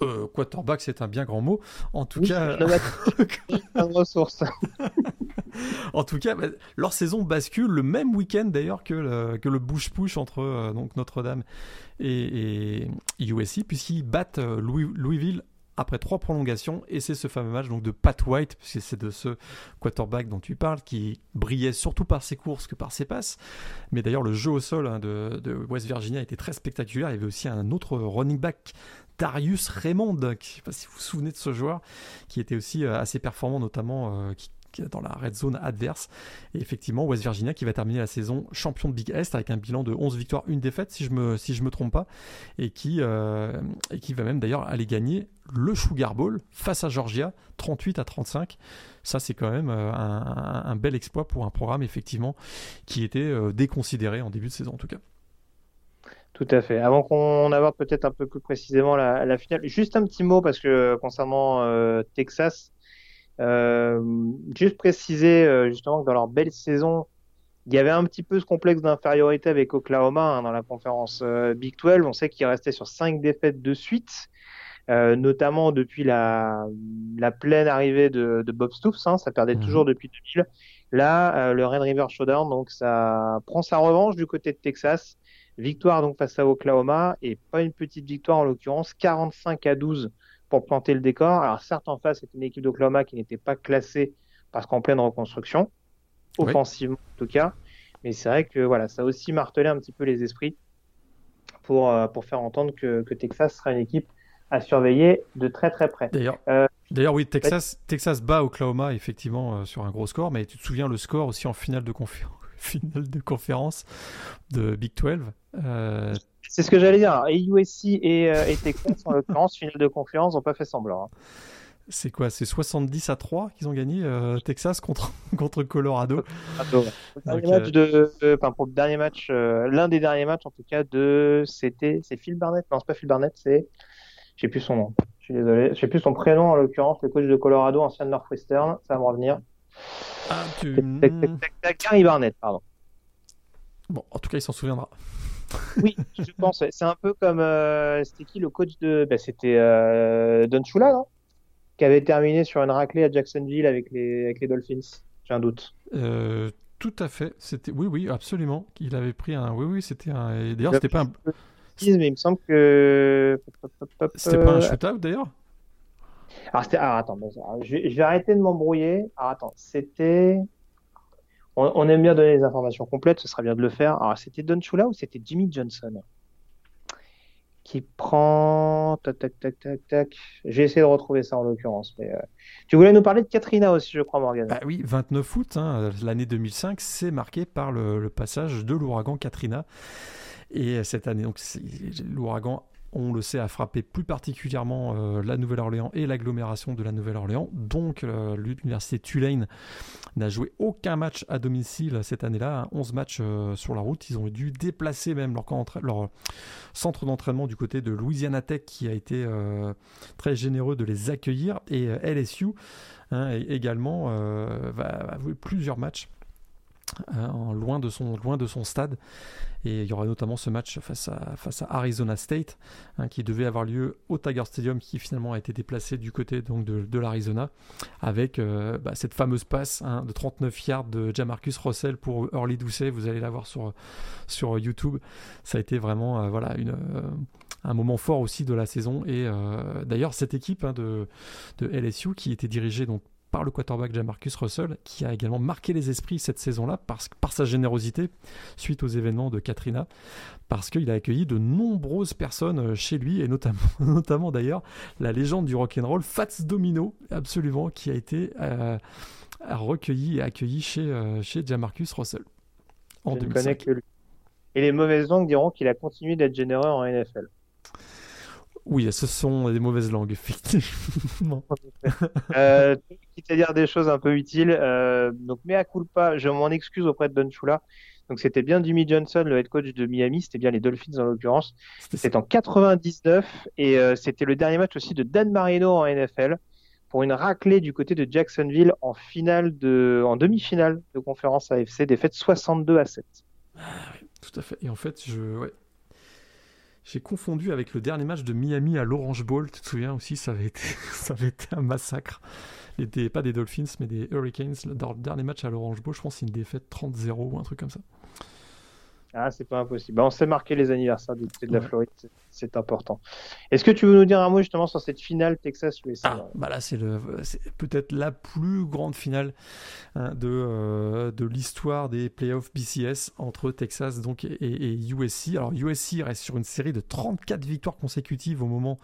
Euh, quarterback, c'est un bien grand mot. En tout oui, cas, ressource. En tout cas, bah, leur saison bascule le même week-end d'ailleurs que le, que le push-push entre euh, donc Notre-Dame et, et U S C, puisqu'ils battent euh, Louis, Louisville après trois prolongations, et c'est ce fameux match donc de Pat White, puisque c'est de ce quarterback dont tu parles, qui brillait surtout par ses courses que par ses passes. Mais d'ailleurs, le jeu au sol hein, de, de West Virginia était très spectaculaire. Il y avait aussi un autre running back, Darius Raymond, qui, je ne sais pas si vous vous souvenez de ce joueur, qui était aussi assez performant, notamment euh, qui, qui, dans la red zone adverse. Et effectivement, West Virginia qui va terminer la saison champion de Big East, avec un bilan de onze victoires, une défaite, si je me, si je me trompe pas, et qui, euh, et qui va même d'ailleurs aller gagner le Sugar Bowl face à Georgia trente-huit à trente-cinq. Ça c'est quand même euh, un, un bel exploit pour un programme effectivement qui était euh, déconsidéré en début de saison en tout cas. Tout à fait. Avant qu'on aborde peut-être un peu plus précisément la, la finale, juste un petit mot parce que concernant euh, Texas, euh, juste préciser euh, justement que dans leur belle saison il y avait un petit peu ce complexe d'infériorité avec Oklahoma hein, dans la conférence euh, Big douze. On sait qu'ils restaient sur cinq défaites de suite. Euh, notamment depuis la, la pleine arrivée de, de Bob Stoops, hein, ça perdait mmh. toujours depuis deux mille. Là, euh, le Red River Showdown, donc ça prend sa revanche du côté de Texas. Victoire donc face à Oklahoma et pas une petite victoire en l'occurrence, quarante-cinq à douze pour planter le décor. Alors certes en face, c'était une équipe d'Oklahoma qui n'était pas classée parce qu'en pleine reconstruction, offensivement oui. en tout cas. Mais c'est vrai que voilà, ça a aussi martelé un petit peu les esprits pour euh, pour faire entendre que, que Texas sera une équipe à surveiller de très très près. D'ailleurs, euh, d'ailleurs oui, Texas, Texas bat Oklahoma effectivement euh, sur un gros score, mais tu te souviens le score aussi en finale de, confé- finale de conférence de Big douze euh... C'est ce que j'allais dire. Et U S C et, euh, et Texas, en l'occurrence, finale de conférence, n'ont pas fait semblant. Hein. C'est quoi ? C'est soixante-dix à trois qu'ils ont gagné euh, Texas contre, contre Colorado. Pour le dernier match, euh, l'un des derniers matchs en tout cas, de... c'était... c'est Phil Barnett. Non, c'est pas Phil Barnett, c'est... Je sais plus son nom. Je suis désolé. Je sais plus son prénom en l'occurrence. Le coach de Colorado, ancien de Northwestern, ça va me revenir. Ah, tu... c'est, c'est, c'est, c'est Gary Barnett, pardon. Bon, en tout cas, il s'en souviendra. Oui, je pense. C'est un peu comme euh, c'était qui le coach de ben, c'était euh, Don Shula, non ? Qui avait terminé sur une raclée à Jacksonville avec les avec les Dolphins. J'ai un doute. Euh, tout à fait. C'était oui, oui, absolument. Il avait pris un. Oui, oui, c'était un. Et d'ailleurs, je c'était pas un. Mais il me semble que c'était pas un shootout d'ailleurs. Alors c'était ah attends, je vais arrêter de m'embrouiller. Ah attends, c'était on, on aime bien donner les informations complètes, ce sera bien de le faire. Alors c'était Don Shula ou c'était Jimmy Johnson qui prend tac tac tac tac tac. J'ai essayé de retrouver ça en l'occurrence, mais euh... tu voulais nous parler de Katrina aussi, je crois, Morgane. Ah oui, vingt-neuf août, hein, l'année deux mille cinq, c'est marqué par le, le passage de l'ouragan Katrina. Et cette année, donc, l'ouragan on le sait, a frappé plus particulièrement euh, la Nouvelle-Orléans et l'agglomération de la Nouvelle-Orléans. Donc euh, l'université Tulane n'a joué aucun match à domicile cette année-là, hein, onze matchs euh, sur la route. Ils ont dû déplacer même leur, entra- leur centre d'entraînement du côté de Louisiana Tech, qui a été euh, très généreux de les accueillir, et euh, L S U hein, et également euh, va, va jouer plusieurs matchs hein, loin de son, loin de son stade. Et il y aura notamment ce match face à, face à Arizona State, hein, qui devait avoir lieu au Tiger Stadium, qui finalement a été déplacé du côté donc, de, de l'Arizona, avec euh, bah, cette fameuse passe hein, de trente-neuf yards de Jamarcus Russell pour Early Doucet. Vous allez la voir sur, sur YouTube. Ça a été vraiment euh, voilà, une, euh, un moment fort aussi de la saison. Et euh, d'ailleurs, cette équipe hein, de, de L S U, qui était dirigée donc, par le quarterback Jamarcus Russell, qui a également marqué les esprits cette saison-là par, par sa générosité suite aux événements de Katrina, parce qu'il a accueilli de nombreuses personnes chez lui, et notamment, notamment d'ailleurs la légende du rock'n'roll Fats Domino, absolument, qui a été euh, recueilli et accueilli chez, euh, chez Jamarcus Russell en Je deux mille cinq. Ne connais que lui. Et les mauvaises langues diront qu'il a continué d'être généreux en N F L. Oui, ce sont des mauvaises langues, effectivement. euh, quitte à dire des choses un peu utiles, euh, donc mea culpa, je m'en excuse auprès de Don Shula. Donc c'était bien Jimmy Johnson, le head coach de Miami, c'était bien les Dolphins en l'occurrence. C'était, c'était en quatre-vingt-dix-neuf, et euh, c'était le dernier match aussi de Dan Marino en N F L, pour une raclée du côté de Jacksonville en finale de, en demi-finale de conférence A F C, défaite soixante-deux à sept. Ah, oui, tout à fait. Et en fait, je... Ouais. J'ai confondu avec le dernier match de Miami à l'Orange Bowl, tu te souviens aussi, ça avait été, ça avait été un massacre. Les, des, pas des Dolphins, mais des Hurricanes. Le, le dernier match à l'Orange Bowl, je pense que c'est une défaite trente à zéro ou un truc comme ça. Ah, c'est pas impossible. Bah, on s'est marqué les anniversaires du côté de la ouais. Floride, c'est, c'est important. Est-ce que tu veux nous dire un mot justement sur cette finale Texas-U S A? Ah, bah là, c'est, le, c'est peut-être la plus grande finale hein, de, euh, de l'histoire des playoffs B C S entre Texas donc, et, et, et U S C. Alors, U S C reste sur une série de trente-quatre victoires consécutives au moment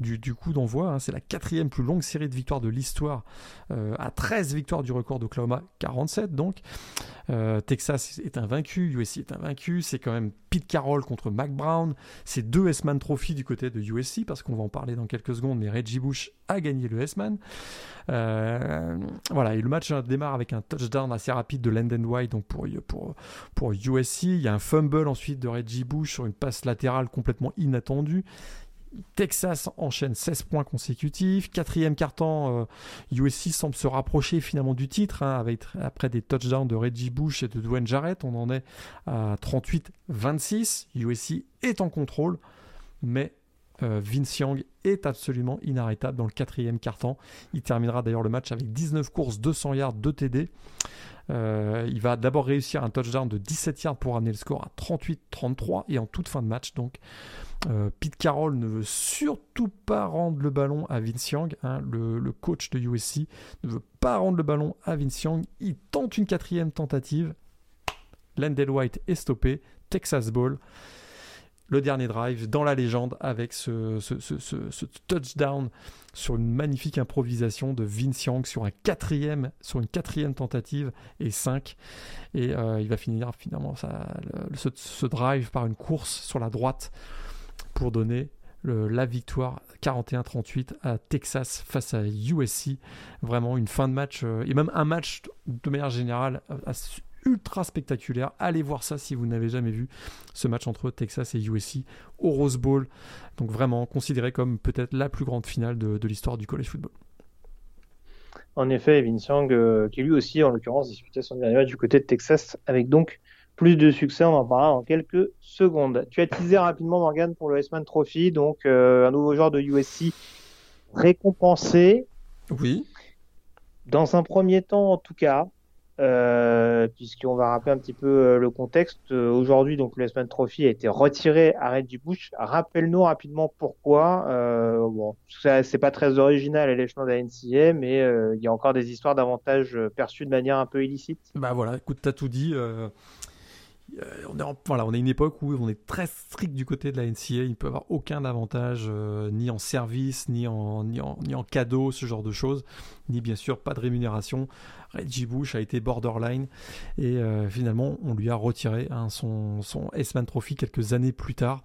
du, du coup d'envoi. Hein. C'est la quatrième plus longue série de victoires de l'histoire, euh, à treize victoires du record d'Oklahoma, quarante-sept donc. Euh, Texas est invaincu, U S C est invaincu. C'est quand même Pete Carroll contre Mac Brown. C'est deux S-Man Trophy du côté de U S C, parce qu'on va en parler dans quelques secondes, mais Reggie Bush a gagné le S-Man. Euh, voilà, et le match démarre avec un touchdown assez rapide de Landon White donc pour, pour, pour U S C. Il y a un fumble ensuite de Reggie Bush sur une passe latérale complètement inattendue. Texas enchaîne seize points consécutifs. Quatrième quart-temps, euh, U S C semble se rapprocher finalement du titre, hein, avec, après des touchdowns de Reggie Bush et de Dwayne Jarrett. On en est à trente-huit à vingt-six. U S C est en contrôle, mais euh, Vince Young est absolument inarrêtable dans le quatrième quart-temps. Il terminera d'ailleurs le match avec dix-neuf courses, deux cents yards, deux T D. Euh, il va d'abord réussir un touchdown de dix-sept yards pour amener le score à trente-huit à trente-trois, et en toute fin de match donc euh, Pete Carroll ne veut surtout pas rendre le ballon à Vince Young, hein, le, le coach de U S C ne veut pas rendre le ballon à Vince Young. Il tente une quatrième tentative, Landell White est stoppé, Texas Ball, le dernier drive dans la légende avec ce, ce, ce, ce, ce touchdown sur une magnifique improvisation de Vince Young sur, un quatrième, sur une quatrième tentative et cinq. Et euh, il va finir finalement ça, le, ce, ce drive par une course sur la droite pour donner le, la victoire quarante et un à trente-huit à Texas face à U S C. Vraiment une fin de match euh, et même un match de manière générale assez ultra spectaculaire. Allez voir ça si vous n'avez jamais vu ce match entre Texas et U S C au Rose Bowl, donc vraiment considéré comme peut-être la plus grande finale de, de l'histoire du college football. En effet, Vince Young euh, qui lui aussi en l'occurrence disputait son dernier match du côté de Texas avec donc plus de succès, on en parlera dans quelques secondes. Tu as teasé rapidement Morgane pour le S-Man Trophy, donc euh, un nouveau joueur de U S C récompensé. Oui. Dans un premier temps en tout cas. Euh, puisqu'on va rappeler un petit peu euh, le contexte, euh, aujourd'hui donc le S-Man Trophy a été retiré à Reggie Bush. Rappelle-nous rapidement pourquoi. Euh, bon, ça, c'est pas très original à l'échelon de la N C A A, mais euh, il y a encore des histoires d'avantages euh, perçus de manière un peu illicite. Bah voilà, écoute, t'as tout dit. Euh... Euh, on est en, voilà, on est une époque où on est très strict du côté de la N C A A. Il ne peut y avoir aucun avantage, euh, ni en service, ni en, ni, en, ni en cadeau, ce genre de choses, ni bien sûr pas de rémunération. Reggie Bush a été borderline et euh, finalement on lui a retiré hein, son, son S-Man Trophy quelques années plus tard.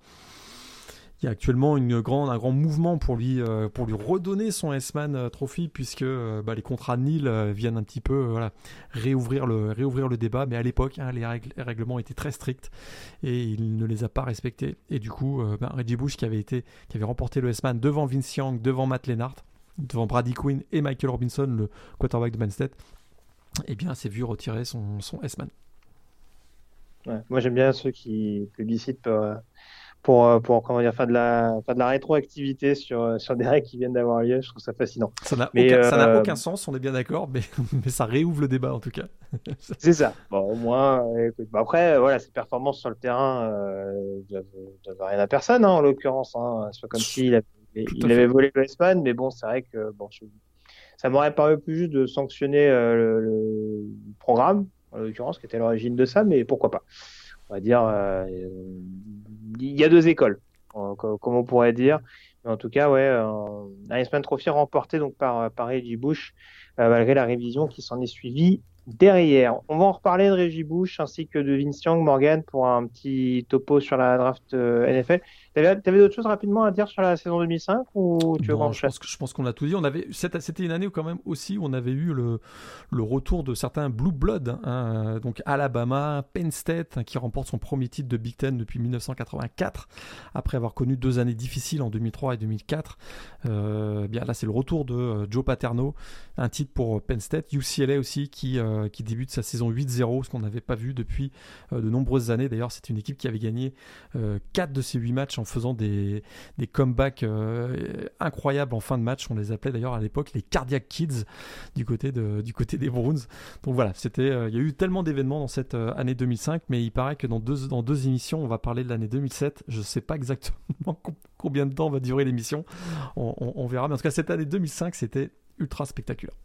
Il y a actuellement une grande, un grand mouvement pour lui, euh, pour lui redonner son S-Man Trophy, puisque euh, bah, les contrats de Nil euh, viennent un petit peu euh, voilà, réouvrir, le, réouvrir le débat. Mais à l'époque, hein, les, règles, les règlements étaient très stricts et il ne les a pas respectés. Et du coup, euh, bah, Reggie Bush, qui avait, été, qui avait remporté le S-Man devant Vince Young, devant Matt Leinart, devant Brady Quinn et Michael Robinson, le quarterback de Penn State, eh bien, s'est vu retirer son, son S-Man. Ouais, moi, j'aime bien ceux qui publicitent pour... Euh... pour, pour comment dire, faire de la, faire de la rétroactivité sur, sur des règles qui viennent d'avoir lieu. Je trouve ça fascinant. Ça n'a, mais aucun, euh, ça n'a aucun sens, on est bien d'accord, mais, mais ça réouvre le débat en tout cas. C'est ça. Bon, au moins, écoute, bah après, voilà, ces performances sur le terrain euh, ne doivent rien à personne, hein, en l'occurrence. Hein. C'est pas comme s'il avait, il avait volé le S-Man, mais bon, c'est vrai que bon, je, ça m'aurait paru plus juste de sanctionner euh, le, le programme, en l'occurrence, qui était à l'origine de ça, mais pourquoi pas. On va dire, euh, il y a deux écoles, euh, comme on pourrait dire. Mais en tout cas, ouais, euh, un S-Man Trophy remporté donc par, par Reggie Bush, euh, malgré la révision qui s'en est suivie derrière. On va en reparler de Reggie Bush ainsi que de Vince Young, Morgane, pour un petit topo sur la draft euh, N F L. T'avais, t'avais d'autres choses rapidement à dire sur la saison deux mille cinq ou tu veux non, je, pense que, je pense qu'on a tout dit. On avait, c'était une année où quand même aussi on avait eu le, le retour de certains Blue Blood, hein, donc Alabama, Penn State, hein, qui remporte son premier titre de Big Ten depuis dix-neuf cent quatre-vingt-quatre après avoir connu deux années difficiles en deux mille trois et deux mille quatre. Euh, bien là c'est le retour de Joe Paterno, un titre pour Penn State. U C L A aussi qui, euh, qui débute sa saison huit zéro, ce qu'on n'avait pas vu depuis euh, de nombreuses années. D'ailleurs c'est une équipe qui avait gagné euh, quatre de ses huit matchs en en faisant des, des comebacks euh, incroyables en fin de match. On les appelait d'ailleurs à l'époque les Cardiac Kids du côté, de, du côté des Browns. Donc voilà, c'était, euh, il y a eu tellement d'événements dans cette euh, année deux mille cinq, mais il paraît que dans deux, dans deux émissions, on va parler de l'année deux mille sept. Je ne sais pas exactement combien de temps va durer l'émission. On, on, on verra. Mais en tout cas, cette année deux mille cinq, c'était ultra spectaculaire.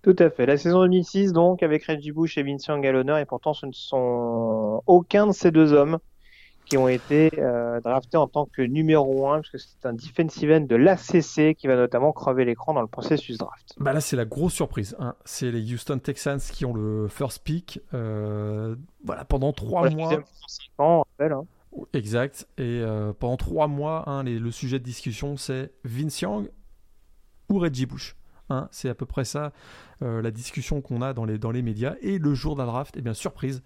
Tout à fait. La saison deux mille six, donc, avec Reggie Bush et Vince Young à l'honneur, et pourtant, ce ne sont aucun de ces deux hommes qui ont été euh, draftés en tant que numéro un, parce que c'est un defensive end de l'A C C qui va notamment crever l'écran dans le processus draft. Bah là, c'est la grosse surprise, hein. C'est les Houston Texans qui ont le first pick euh, voilà, pendant trois mois. Ans, rappelle, hein. Exact. Et euh, pendant trois mois, hein, les, le sujet de discussion, c'est Vince Young ou Reggie Bush. Hein, c'est à peu près ça euh, la discussion qu'on a dans les, dans les médias. Et le jour de la draft, eh bien, surprise,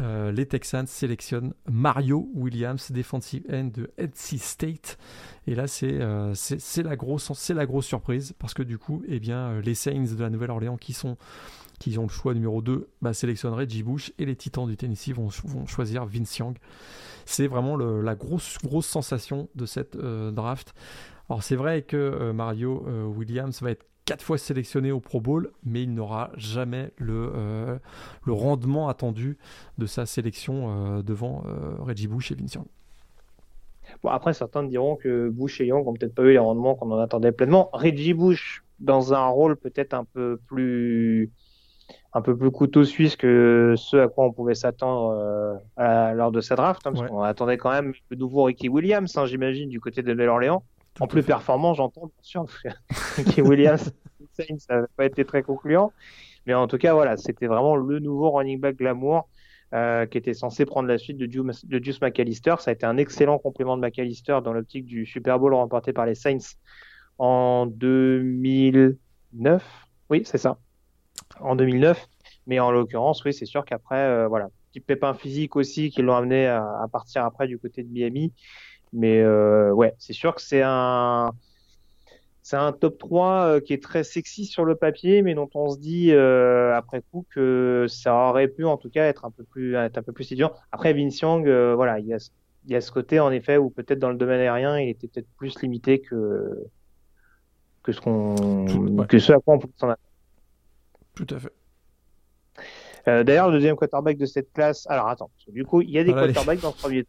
Euh, les Texans sélectionnent Mario Williams, defensive end de N C State, et là c'est, euh, c'est, c'est, la grosse, c'est la grosse surprise, parce que du coup eh bien, les Saints de la Nouvelle-Orléans qui, sont, qui ont le choix numéro deux, bah, sélectionnent Reggie Bush, et les Titans du Tennessee vont, vont choisir Vince Young. C'est vraiment le, la grosse, grosse sensation de cette euh, draft. Alors c'est vrai que euh, Mario euh, Williams va être quatre fois sélectionné au Pro Bowl, mais il n'aura jamais le, euh, le rendement attendu de sa sélection euh, devant euh, Reggie Bush et Vince Young. Bon, après, certains diront que Bush et Young n'ont peut-être pas eu les rendements qu'on en attendait pleinement. Reggie Bush, dans un rôle peut-être un peu plus, un peu plus couteau suisse que ce à quoi on pouvait s'attendre euh, à, lors de sa draft, hein, parce ouais. qu'on attendait quand même le nouveau Ricky Williams, hein, j'imagine, du côté de Nouvelle-Orléans. En plus performant, j'entends, bien sûr, que Williams, ça n'a pas été très concluant. Mais en tout cas, voilà, c'était vraiment le nouveau running back glamour euh, qui était censé prendre la suite de Juice, de Juice McAllister. Ça a été un excellent complément de McAllister dans l'optique du Super Bowl remporté par les Saints en deux mille neuf. Oui, c'est ça. En deux mille neuf. Mais en l'occurrence, oui, c'est sûr qu'après, euh, voilà, petit pépin physique aussi qui l'ont amené à, à partir après du côté de Miami. Mais euh, ouais, c'est sûr que c'est un, c'est un top trois euh, qui est très sexy sur le papier, mais dont on se dit euh, après coup que ça aurait pu en tout cas être un peu plus, être un peu plus séduisant. Après Vince Young, euh, voilà, il y a, il y a ce côté en effet où peut-être dans le domaine aérien, il était peut-être plus limité que que ce qu'on, ouais. que ce à quoi on pouvait s'en attendre. Tout à fait. Euh, d'ailleurs, le deuxième quarterback de cette classe. Alors attends, parce que du coup, il y a des voilà, quarterbacks allez. dans le premier.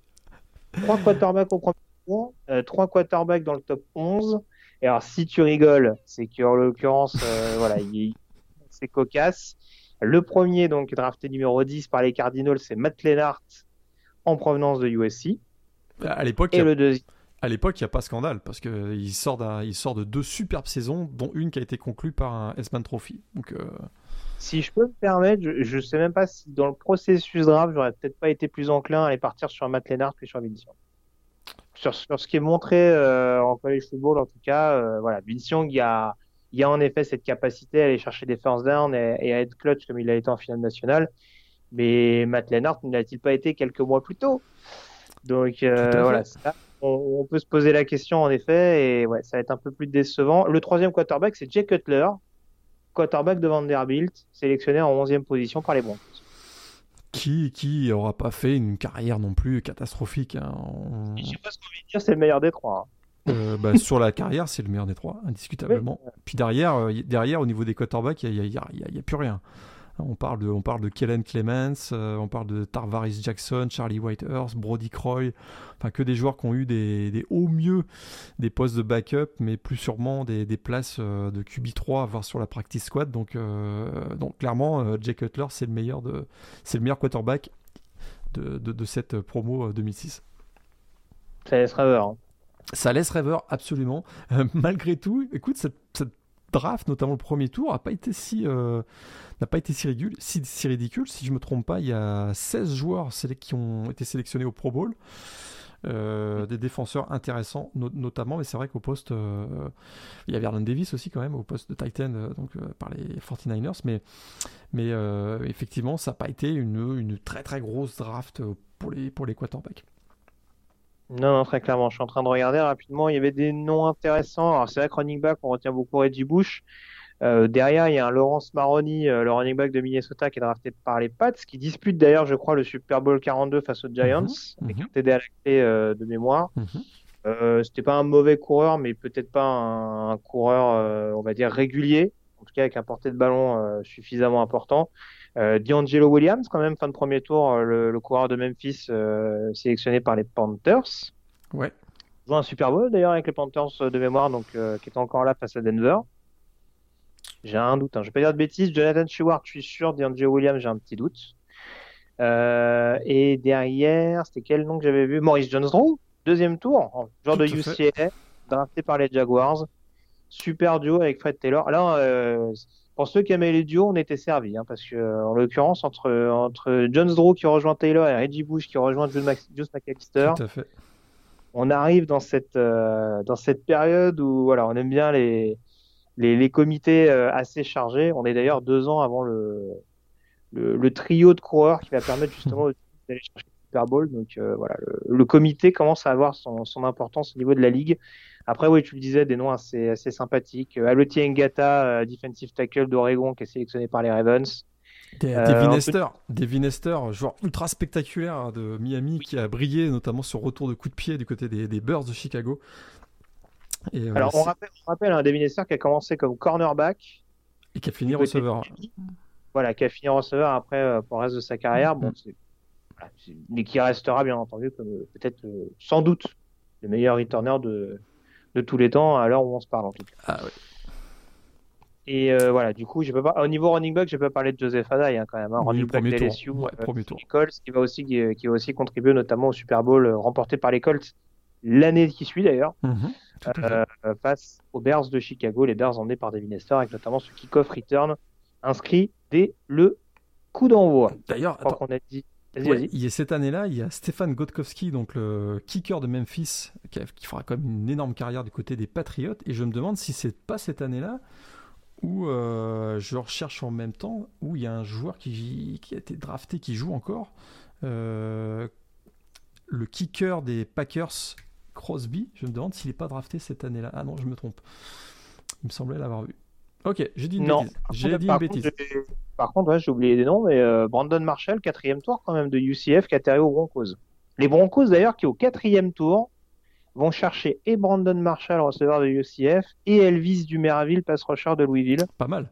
Trois quarterbacks au premier tour, euh, trois quarterbacks dans le top onze. Et alors, si tu rigoles, c'est qu'en l'occurrence, euh, voilà, il, c'est cocasse. Le premier, donc, drafté numéro dix par les Cardinals, c'est Matt Leinart en provenance de U S C. À l'époque, et il y a... le deuxième. À l'époque, il n'y a pas scandale, parce qu'il sort, d'un, il sort de deux superbes saisons, dont une qui a été conclue par un S-Man Trophy. Donc, euh... si je peux me permettre, je ne sais même pas si dans le processus draft, j'aurais peut-être pas été plus enclin à aller partir sur Matt Leinart que sur Vince Young. sur, sur ce qui est montré euh, en college football, en tout cas, euh, voilà, Vince Young, il y a, il y a en effet cette capacité à aller chercher des first down et, et à être clutch comme il l'a été en finale nationale. Mais Matt Leinart ne l'a-t-il pas été quelques mois plus tôt? Donc euh, voilà, ça, on, on peut se poser la question en effet, et ouais, ça va être un peu plus décevant. Le troisième quarterback, c'est Jay Cutler, quarterback de Vanderbilt, sélectionné en onzième position par les Broncos. Qui, qui aura pas fait une carrière non plus catastrophique, hein. On... Je sais pas ce qu'on veut dire, c'est le meilleur des trois. Hein. Euh, bah, sur la carrière, c'est le meilleur des trois, indiscutablement. Oui. Puis derrière, euh, derrière, au niveau des quarterbacks, il n'y a, a, a, a plus rien. On parle de, on parle de Kellen Clemens, euh, on parle de Tarvaris Jackson, Charlie Whitehurst, Brody Croy, enfin que des joueurs qui ont eu des, des au mieux des postes de backup, mais plus sûrement des, des places euh, de Q B trois, voire sur la practice squad. Donc, euh, donc clairement, euh, Jay Cutler, c'est le meilleur de, c'est le meilleur quarterback de, de, de cette promo deux mille six. Ça laisse rêveur. Hein. Ça laisse rêveur, absolument. Euh, malgré tout, écoute, cette, cette draft, notamment le premier tour, n'a pas été si euh, n'a pas été si, rigule, si, si ridicule. Si je ne me trompe pas, il y a seize joueurs sélec- qui ont été sélectionnés au Pro Bowl, euh, des défenseurs intéressants no- notamment, mais c'est vrai qu'au poste, euh, il y avait Vernon Davis aussi quand même, au poste de tight end, euh, donc, euh, par les forty-niners, mais, mais euh, effectivement, ça n'a pas été une, une très très grosse draft pour les, pour les quarterbacks. Non, non, très clairement. Je suis en train de regarder rapidement. Il y avait des noms intéressants. Alors, c'est vrai que running back, on retient beaucoup Reggie Bush. Euh, derrière, il y a un Lawrence Maroney, euh, le running back de Minnesota, qui est drafté par les Pats, qui dispute d'ailleurs, je crois, le Super Bowl quarante-deux face aux Giants, mm-hmm. et qui était à la clé euh, de mémoire. Mm-hmm. Euh, c'était pas un mauvais coureur, mais peut-être pas un, un coureur, euh, on va dire, régulier, en tout cas avec un porté de ballon euh, suffisamment important. Euh, D'Angelo Williams, quand même, fin de premier tour, euh, le, le coureur de Memphis, euh, sélectionné par les Panthers. Ouais. Il joue un Super Bowl d'ailleurs avec les Panthers euh, de mémoire, donc euh, qui était encore là face à Denver. J'ai un doute, hein. Je vais pas dire de bêtises. Jonathan Stewart, je suis sûr. D'Angelo Williams, j'ai un petit doute. Euh, et derrière, c'était quel nom que j'avais vu? Maurice Jones-Drew, deuxième tour, joueur de U C F, drafté par les Jaguars. Super duo avec Fred Taylor. Alors, euh, pour ceux qui aimaient les duos, on était servis, hein, parce que euh, en l'occurrence, entre entre Jones-Drew qui rejoint Taylor et Reggie Bush qui rejoint Juice Mac- McAllister, on arrive dans cette euh, dans cette période où voilà, on aime bien les les, les comités euh, assez chargés. On est d'ailleurs deux ans avant le le, le trio de coureurs qui va permettre justement d'aller chercher le Super Bowl. Donc euh, voilà, le, le comité commence à avoir son son importance au niveau de la ligue. Après, oui, tu le disais, des noms assez, assez sympathiques. Euh, Aloti Ngata, euh, defensive tackle d'Oregon, qui est sélectionné par les Ravens. Des, euh, Devin Hester, Devin Hester, joueur ultra spectaculaire de Miami, qui a brillé notamment sur retour de coup de pied du côté des, des Bears de Chicago. Et, euh, Alors, on rappelle, on rappelle hein, Devin Hester qui a commencé comme cornerback. Et qui a fini receveur. Des... Voilà, qui a fini receveur après euh, pour le reste de sa carrière. Mm-hmm. Bon, c'est... Voilà, c'est... Mais qui restera, bien entendu, comme euh, peut-être, euh, sans doute, le meilleur returner de... de tous les temps, à l'heure où on se parle en tout cas. Ah oui. Et euh, voilà, du coup, j'ai pas par... au niveau running back, j'ai pas parlé de Joseph Adai hein, quand même, hein, oui, running back des L S U, ouais, euh, Colts, qui va aussi qui, qui va aussi contribuer notamment au Super Bowl euh, remporté par les Colts l'année qui suit d'ailleurs, mm-hmm, euh, euh, face aux Bears de Chicago, les Bears emmenés par Devin Hester avec notamment ce kick-off return inscrit dès le coup d'envoi. D'ailleurs, je crois qu'on a dit. Ouais, il y a cette année-là, il y a Stefan Gostkowski, donc le kicker de Memphis, qui, a, qui fera quand même une énorme carrière du côté des Patriots. Et je me demande si c'est pas cette année-là où euh, je recherche en même temps, où il y a un joueur qui, qui a été drafté, qui joue encore, euh, le kicker des Packers, Crosby. Je me demande s'il n'est pas drafté cette année-là. Ah non, je me trompe. Il me semblait l'avoir vu. Ok, j'ai dit une non. bêtise. J'ai contre, dit une bêtise. Contre, par contre, ouais, j'ai oublié des noms, mais euh, Brandon Marshall, quatrième tour quand même de U C F, qui atterrit aux Broncos. Les Broncos d'ailleurs, qui au quatrième tour vont chercher et Brandon Marshall, receveur de U C F, et Elvis Dumerville, pass rusher de Louisville. Pas mal.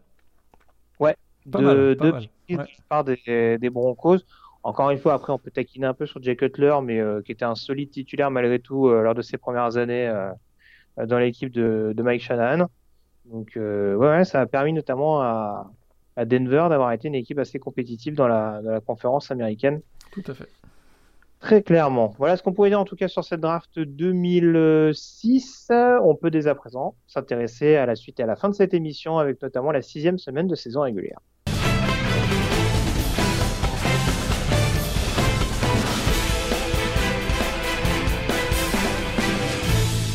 Ouais. Pas de, mal. Pas de mal. Ouais. Par des, des Broncos. Encore une fois, après, on peut taquiner un peu sur Jay Cutler, mais euh, qui était un solide titulaire malgré tout euh, lors de ses premières années euh, dans l'équipe de, de Mike Shanahan. Donc, euh, ouais, ça a permis notamment à, à Denver d'avoir été une équipe assez compétitive dans la, dans la conférence américaine. Tout à fait. Très clairement. Voilà ce qu'on pouvait dire en tout cas sur cette draft deux mille six. On peut dès à présent s'intéresser à la suite et à la fin de cette émission avec notamment la sixième semaine de saison régulière.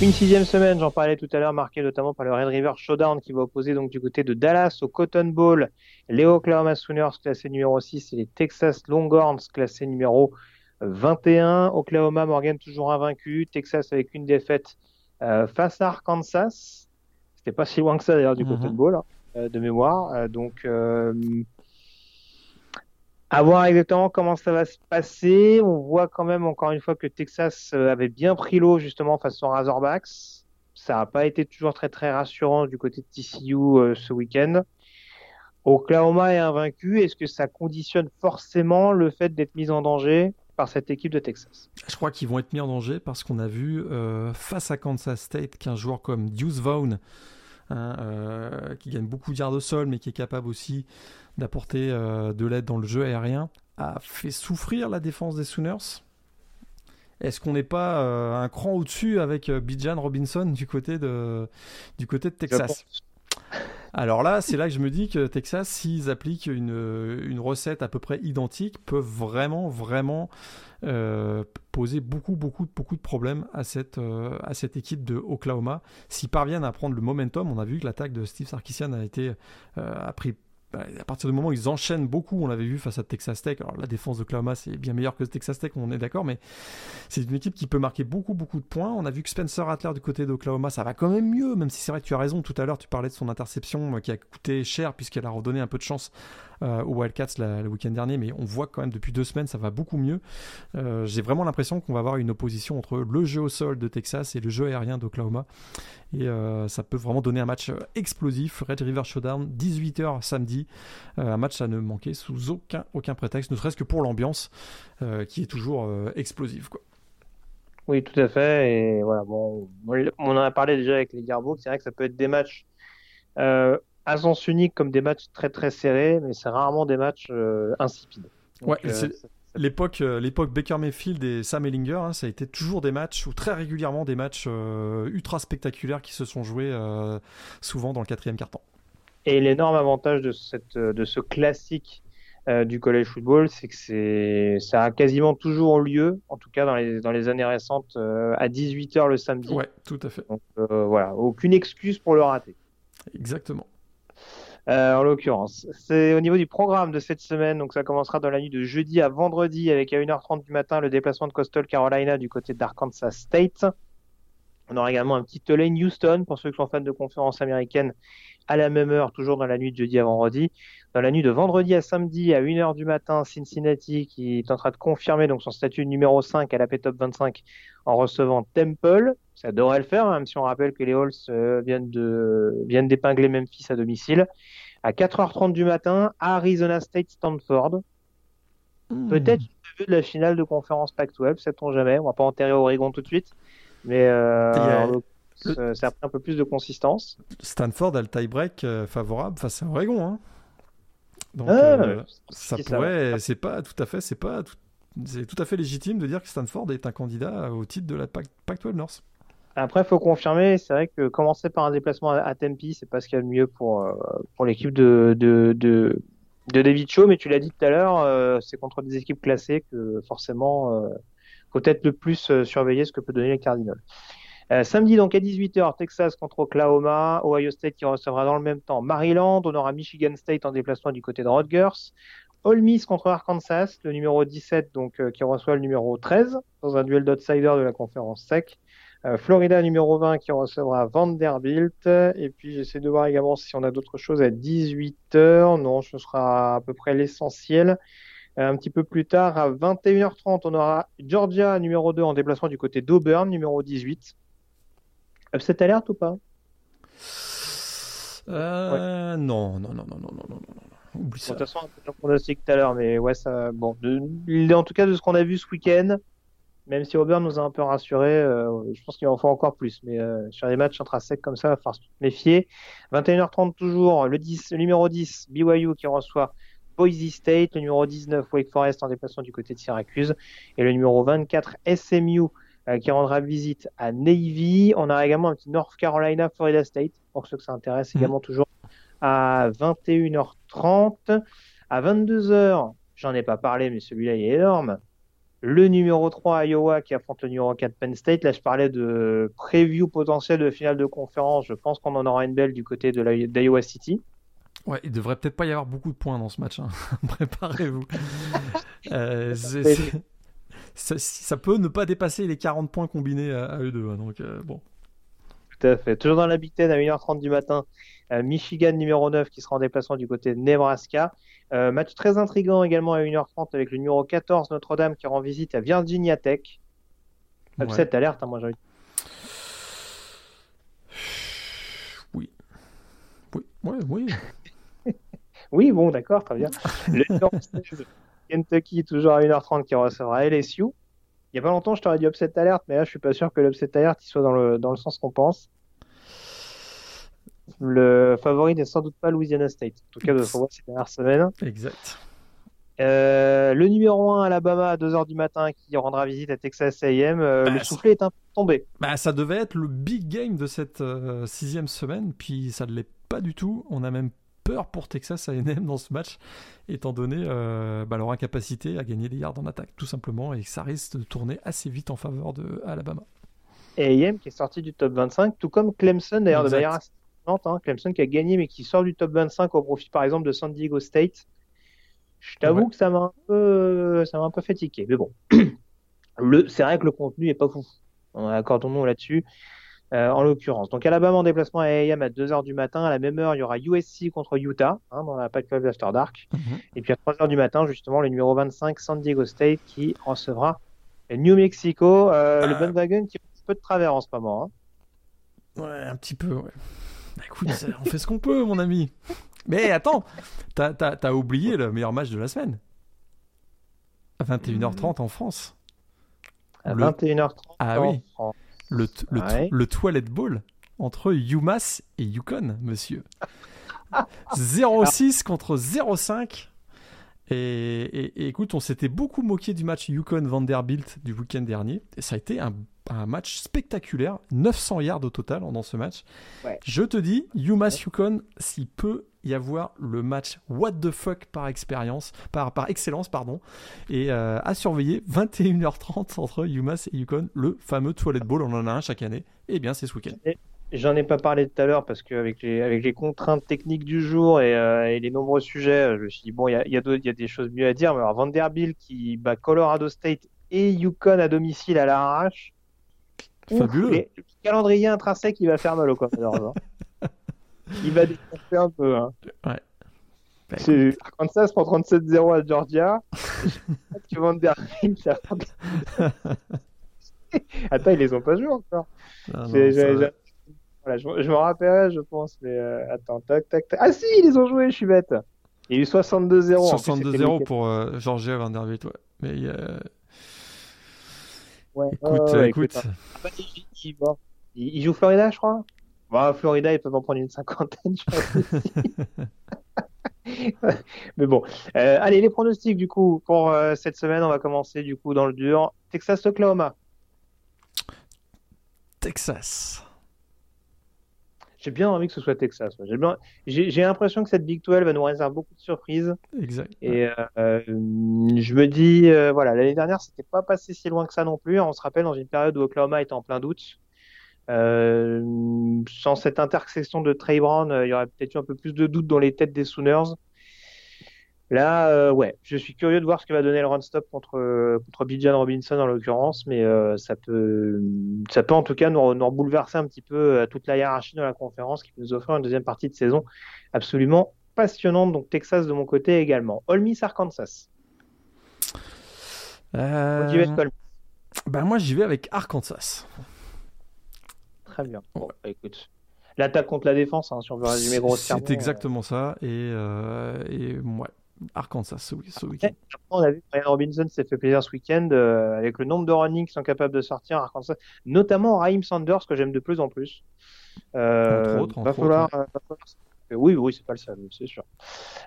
Une sixième semaine, j'en parlais tout à l'heure, marquée notamment par le Red River Showdown qui va opposer donc du côté de Dallas au Cotton Bowl les Oklahoma Sooners classés numéro six et les Texas Longhorns classés numéro vingt et un. Oklahoma, Morgane, toujours invaincu. Texas avec une défaite euh, face à Arkansas. C'était pas si loin que ça d'ailleurs du Cotton Bowl hein, euh, de mémoire. Euh, donc... Euh... À voir exactement comment ça va se passer. On voit quand même encore une fois que Texas avait bien pris l'eau justement face aux Razorbacks. Ça n'a pas été toujours très très rassurant du côté de T C U euh, ce week-end. Oklahoma est invaincu. Est-ce que ça conditionne forcément le fait d'être mis en danger par cette équipe de Texas? Je crois qu'ils vont être mis en danger parce qu'on a vu euh, face à Kansas State qu'un joueur comme Deuce Vaughn, Hein, euh, qui gagne beaucoup de yards au sol mais qui est capable aussi d'apporter euh, de l'aide dans le jeu aérien, a fait souffrir la défense des Sooners. Est-ce qu'on n'est pas euh, un cran au-dessus avec euh, Bijan Robinson du côté de, du côté de Texas? Alors là, c'est là que je me dis que Texas, s'ils appliquent une, une recette à peu près identique, peuvent vraiment, vraiment euh, poser beaucoup, beaucoup, beaucoup de problèmes à cette, euh, à cette équipe de Oklahoma. S'ils parviennent à prendre le momentum, on a vu que l'attaque de Steve Sarkisian a été euh, a pris. À partir du moment où ils enchaînent beaucoup, on l'avait vu face à Texas Tech. Alors la défense d'Oklahoma c'est bien meilleur que Texas Tech, on est d'accord, mais c'est une équipe qui peut marquer beaucoup beaucoup de points. On a vu que Spencer Rattler du côté d'Oklahoma, ça va quand même mieux, même si c'est vrai que tu as raison, tout à l'heure tu parlais de son interception qui a coûté cher puisqu'elle a redonné un peu de chance euh, aux Wildcats la, le week-end dernier, mais on voit quand même depuis deux semaines ça va beaucoup mieux. Euh, j'ai vraiment l'impression qu'on va avoir une opposition entre le jeu au sol de Texas et le jeu aérien d'Oklahoma, et euh, ça peut vraiment donner un match explosif. Red River Showdown, dix-huit heures samedi. Euh, un match à ne manquer sous aucun, aucun prétexte, ne serait-ce que pour l'ambiance euh, qui est toujours euh, explosive, quoi. Oui, tout à fait. Et voilà, bon, on en a parlé déjà avec les Garbo. C'est vrai que ça peut être des matchs euh, à sens unique comme des matchs très très serrés, mais c'est rarement des matchs euh, insipides. Donc, ouais, euh, c'est... C'est... L'époque, l'époque Baker Mayfield et Sam Ehlinger, hein, ça a été toujours des matchs, ou très régulièrement des matchs euh, ultra spectaculaires qui se sont joués euh, souvent dans le quatrième quart-temps. Et l'énorme avantage de, cette, de ce classique euh, du college football, c'est que c'est, ça a quasiment toujours lieu, en tout cas dans les, dans les années récentes, euh, à dix-huit heures le samedi. Ouais, tout à fait. Donc euh, voilà, aucune excuse pour le rater. Exactement. Euh, en l'occurrence, c'est au niveau du programme de cette semaine. Donc ça commencera dans la nuit de jeudi à vendredi avec à une heure trente du matin le déplacement de Coastal Carolina du côté d'Arkansas State. On aura également un petit Tulane Houston pour ceux qui sont fans de conférences américaines à la même heure, toujours dans la nuit de jeudi à vendredi. Dans la nuit de vendredi à samedi, à une heure du matin, Cincinnati qui tentera de confirmer donc son statut numéro cinq à la P-Top vingt-cinq en recevant Temple. Ça devrait le faire, hein, même si on rappelle que les Halls euh, viennent de viennent d'épingler Memphis à domicile. À quatre heures trente du matin, Arizona State Stanford. Mmh. Peut-être une vue de la finale de conférence Pac douze, sait-on jamais. On va pas enterrer Oregon tout de suite. Mais euh, yeah. Le... ça a pris un peu plus de consistance. Stanford a le tie-break favorable face à Oregon, hein. Donc ah, euh, ça pourrait, ça c'est pas tout à fait, c'est pas, tout... c'est tout à fait légitime de dire que Stanford est un candidat au titre de la Pac douze North. Après, il faut confirmer. C'est vrai que commencer par un déplacement à Tempe, c'est pas ce qu'il y a de mieux pour pour l'équipe de de de, de David Shaw. Mais tu l'as dit tout à l'heure, c'est contre des équipes classées que forcément. Faut peut-être le plus euh, surveiller ce que peut donner les Cardinals. Euh, samedi, donc, à dix-huit heures, Texas contre Oklahoma, Ohio State qui recevra dans le même temps Maryland, on aura Michigan State en déplacement du côté de Rutgers, Ole Miss contre Arkansas, le numéro dix-sept, donc, euh, qui reçoit le numéro treize, dans un duel d'outsider de la conférence S E C, euh, Florida, numéro vingt, qui recevra Vanderbilt, et puis j'essaie de voir également si on a d'autres choses à dix-huit heures, non, ce sera à peu près l'essentiel. Un petit peu plus tard, à vingt et une heures trente, on aura Georgia, numéro deux, en déplacement du côté d'Auburn, numéro dix-huit. Upset alerte ou pas ? euh, ouais. Non, non, non, non, non, non, non, non. Oublie ça. De toute façon, on a pronostic tout à l'heure, mais ouais, ça. Bon, de, en tout cas, de ce qu'on a vu ce week-end, même si Auburn nous a un peu rassurés, euh, je pense qu'il en faut encore plus. Mais euh, sur des matchs intrinsèques comme ça, il va falloir se méfier. vingt et une heures trente, toujours, le, dix, le numéro dix, B Y U qui reçoit Boise State, le numéro dix-neuf, Wake Forest en déplacement du côté de Syracuse, et le numéro vingt-quatre, S M U, euh, qui rendra visite à Navy. On a également un petit North Carolina, Florida State, pour ceux que ça intéresse, mmh. également toujours à vingt et une heures trente. À vingt-deux heures, j'en ai pas parlé, mais celui-là il est énorme. le numéro trois Iowa qui affronte le numéro quatre Penn State. Là, je parlais de preview potentiel de finale de conférence. Je pense qu'on en aura une belle du côté de la, d'Iowa City. Ouais, il ne devrait peut-être pas y avoir beaucoup de points dans ce match, hein. Préparez-vous. euh, c'est, c'est, ça, ça peut ne pas dépasser les quarante points combinés à, à eux deux. Hein, donc, euh, bon. Tout à fait. Toujours dans la Big Ten à une heure trente du matin, euh, Michigan numéro neuf qui sera en déplacement du côté de Nebraska. Euh, match très intriguant également à une heure trente avec le numéro quatorze Notre-Dame qui rend visite à Virginia Tech. Upset ouais. Alerte, hein, moi j'ai envie. Oui. Oui, ouais, oui. Oui, bon, d'accord, très bien. Le numéro seize Kentucky, toujours à une heure trente, qui recevra L S U. Il n'y a pas longtemps, je t'aurais dit upset alerte, mais là, je suis pas sûr que l'upset alerte il soit dans le, dans le sens qu'on pense. Le favori n'est sans doute pas Louisiana State. En tout cas, de voir ces dernières semaines. Exact. Euh, le numéro un Alabama à deux heures du matin qui rendra visite à Texas A and M. Euh, bah, le soufflet c'est... est un peu tombé. Bah, ça devait être le big game de cette euh, sixième semaine, puis ça ne l'est pas du tout. On a même peur pour Texas A and M dans ce match, étant donné euh, bah, leur incapacité à gagner des yards en attaque, tout simplement, et ça risque de tourner assez vite en faveur de Alabama. Et A and M qui est sorti du top vingt-cinq, tout comme Clemson d'ailleurs exact. De manière assez. Hein, Clemson qui a gagné mais qui sort du top vingt-cinq au profit par exemple de San Diego State. Je t'avoue ouais. que ça m'a un peu ça m'a un peu fatigué, mais bon le, c'est vrai que le contenu est pas fou, accordons-nous là-dessus euh, en l'occurrence. Donc Alabama en déplacement à A and M à deux heures du matin. À la même heure il y aura U S C contre Utah, hein, dans la Pac twelve After Dark. Mm-hmm. Et puis à trois heures du matin justement le numéro vingt-cinq San Diego State qui recevra New Mexico. euh, euh... le Bandwagon qui est un peu de travers en ce moment, hein. Ouais, un petit peu, ouais. Bah écoute, on fait ce qu'on peut, mon ami. Mais attends, t'as, t'as, t'as oublié le meilleur match de la semaine. À vingt et une heures trente en France. À le... vingt et une heures trente ah, en oui. France. Le, t- le, t- ouais. le Toilet Bowl entre UMass et UConn, monsieur. zéro six contre zéro cinq. Et, et, et écoute, on s'était beaucoup moqué du match UConn-Vanderbilt du week-end dernier. Et ça a été un... un match spectaculaire, neuf cents yards au total dans ce match. Ouais. Je te dis, UMass UConn, s'il peut y avoir le match what the fuck par expérience, par, par excellence, pardon, et euh, à surveiller, vingt et une heures trente entre UMass et UConn, le fameux Toilet Bowl, on en a un chaque année. Et bien, c'est ce week-end. Et j'en ai pas parlé tout à l'heure parce qu'avec les, avec les contraintes techniques du jour et, euh, et les nombreux sujets, je me suis dit, bon, il y a, y, a y a des choses mieux à dire. Mais alors, Vanderbilt qui bat Colorado State et UConn à domicile à l'arrache. Fabuleux. Les, le calendrier intrinsèque il va faire mal au Commodore. Hein. Il va défoncer un peu. Hein. Ouais. Ben, Arkansas prend trente-sept zéro à Georgia. Tu vends Vanderbilt. Attends, ils les ont pas joués encore. Ah, non, j'ai, j'ai, j'ai... Voilà, je, je m'en rappellerai, je pense. Mais euh, attends, tac, tac, tac. Ah si, ils les ont joués. Je suis bête. Il y a eu soixante-deux zéro. soixante-deux zéro pour euh, Georgia Vanderbilt, ouais. Mais il y a... Ouais, écoute, euh, ouais, écoute. écoute. Ah bah, il, il, il, il joue Florida, je crois. Bah, Florida, ils peuvent en prendre une cinquantaine, je pense. Mais bon. Euh, allez, les pronostics, du coup, pour euh, cette semaine, on va commencer, du coup, dans le dur. Texas-Oklahoma. Texas. J'ai bien envie que ce soit Texas. J'ai, bien... j'ai, j'ai l'impression que cette Big douze va nous réserver beaucoup de surprises. Exact. Et euh, je me dis, euh, voilà, l'année dernière, c'était pas passé si loin que ça non plus. On se rappelle dans une période où Oklahoma était en plein doute. Euh, sans cette intersection de Trey Brown, il y aurait peut-être eu un peu plus de doute dans les têtes des Sooners. Là, euh, ouais, je suis curieux de voir ce que va donner le run stop contre contre Bijan Robinson en l'occurrence, mais euh, ça peut ça peut en tout cas nous, nous bouleverser un petit peu toute la hiérarchie de la conférence qui peut nous offrir une deuxième partie de saison absolument passionnante. Donc Texas de mon côté également. Ole Miss Arkansas. Euh... J'y vais avec Ole Miss. Ben moi j'y vais avec Arkansas. Très bien. Bon, écoute. L'attaque contre la défense, hein, si on veut résumer grossièrement. C'est exactement euh... ça et euh, et ouais. Arkansas ce, ce week-end. On a vu que Brian Robinson s'est fait plaisir ce week-end euh, avec le nombre de running qui sont capables de sortir Arkansas, notamment Raheem Sanders que j'aime de plus en plus. Euh, entre autres, entre va falloir, autres, ouais. va falloir... Oui, oui, c'est pas le seul, c'est sûr.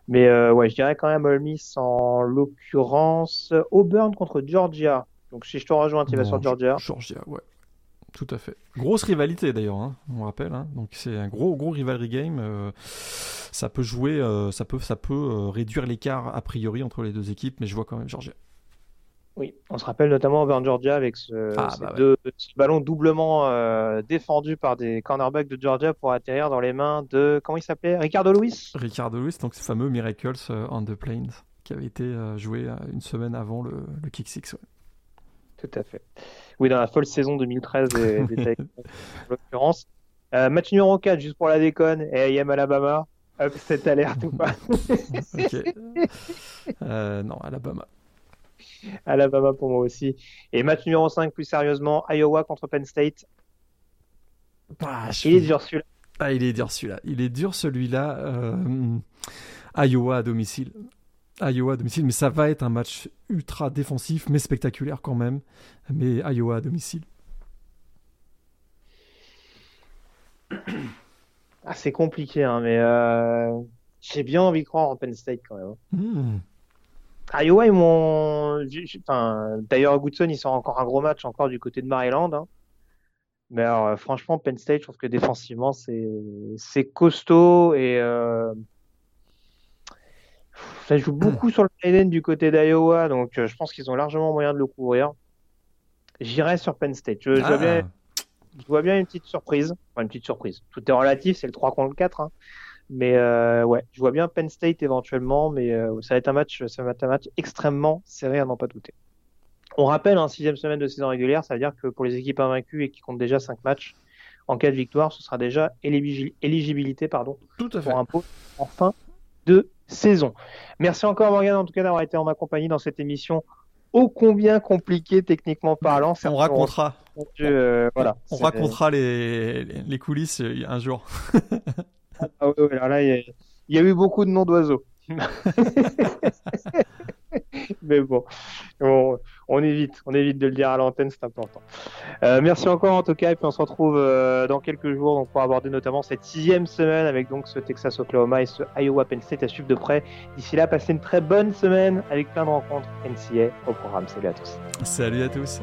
Mais euh, ouais, je dirais quand même Ole Miss en l'occurrence. Auburn contre Georgia. Donc si je te rejoins, tu bon, vas sur Georgia. Georgia, ouais. Tout à fait. Grosse rivalité d'ailleurs, hein, on rappelle. Hein. Donc c'est un gros gros rivalry game. Euh, ça peut jouer, euh, ça peut ça peut euh, réduire l'écart a priori entre les deux équipes, mais je vois quand même Georgia. Oui, on se rappelle notamment Auburn Georgia avec ce, ah, bah ouais. deux, ce ballon doublement euh, défendu par des cornerbacks de Georgia pour atterrir dans les mains de, comment il s'appelait, Ricardo Lewis. Ricardo Lewis, donc ce fameux Miracles on the Plains qui avait été joué une semaine avant le, le Kick Six. Ouais. Tout à fait. Oui, dans la folle saison deux mille treize des, des Titans, en l'occurrence. Euh, match numéro quatre, juste pour la déconne, et A and M Alabama. Hop, cette alerte ou pas. Ok. Euh, non, Alabama. Alabama pour moi aussi. Et match numéro cinq, plus sérieusement, Iowa contre Penn State. Ah, je... Il est dur celui-là. Ah, il est dur celui-là. Il est dur celui-là. Euh... Iowa à domicile. Iowa à domicile, mais ça va être un match ultra défensif, mais spectaculaire quand même. Mais Iowa à domicile. Ah, c'est compliqué, hein, mais euh... j'ai bien envie de croire en Penn State quand même. Mmh. Iowa, ils m'ont... Enfin, d'ailleurs, Goodson, ils sort encore un gros match encore du côté de Maryland. Hein. Mais alors, franchement, Penn State, je trouve que défensivement, c'est, c'est costaud et... Euh... Ça joue beaucoup mmh. sur le tight end du côté d'Iowa, donc euh, je pense qu'ils ont largement moyen de le couvrir. J'irai sur Penn State. Je, ah. je, vois, bien, je vois bien une petite surprise. Enfin, une petite surprise. Tout est relatif, c'est le trois contre le quatre. Hein. Mais euh, ouais, je vois bien Penn State éventuellement, mais euh, ça va être un match, ça va être un match extrêmement serré à n'en pas douter. On rappelle, hein, sixième semaine de saison régulière, ça veut dire que pour les équipes invaincues et qui comptent déjà cinq matchs, en cas de victoire, ce sera déjà éligi- éligibilité pardon, Tout à pour fait. un poste en fin de saison. Merci encore Morgane en tout cas d'avoir été en ma compagnie dans cette émission ô combien compliquée techniquement parlant. On racontera. On, euh, voilà, on racontera les, les coulisses un jour. Ah oui, alors là, il y, y a eu beaucoup de noms d'oiseaux. Mais bon, on, on évite, on évite de le dire à l'antenne, c'est important. Euh, merci encore en tout cas, et puis on se retrouve euh, dans quelques jours donc, pour aborder notamment cette sixième semaine avec donc ce Texas-Oklahoma et ce Iowa-Penn State à suivre de près. D'ici là, passez une très bonne semaine avec plein de rencontres N C A A au programme. Salut à tous. Salut à tous.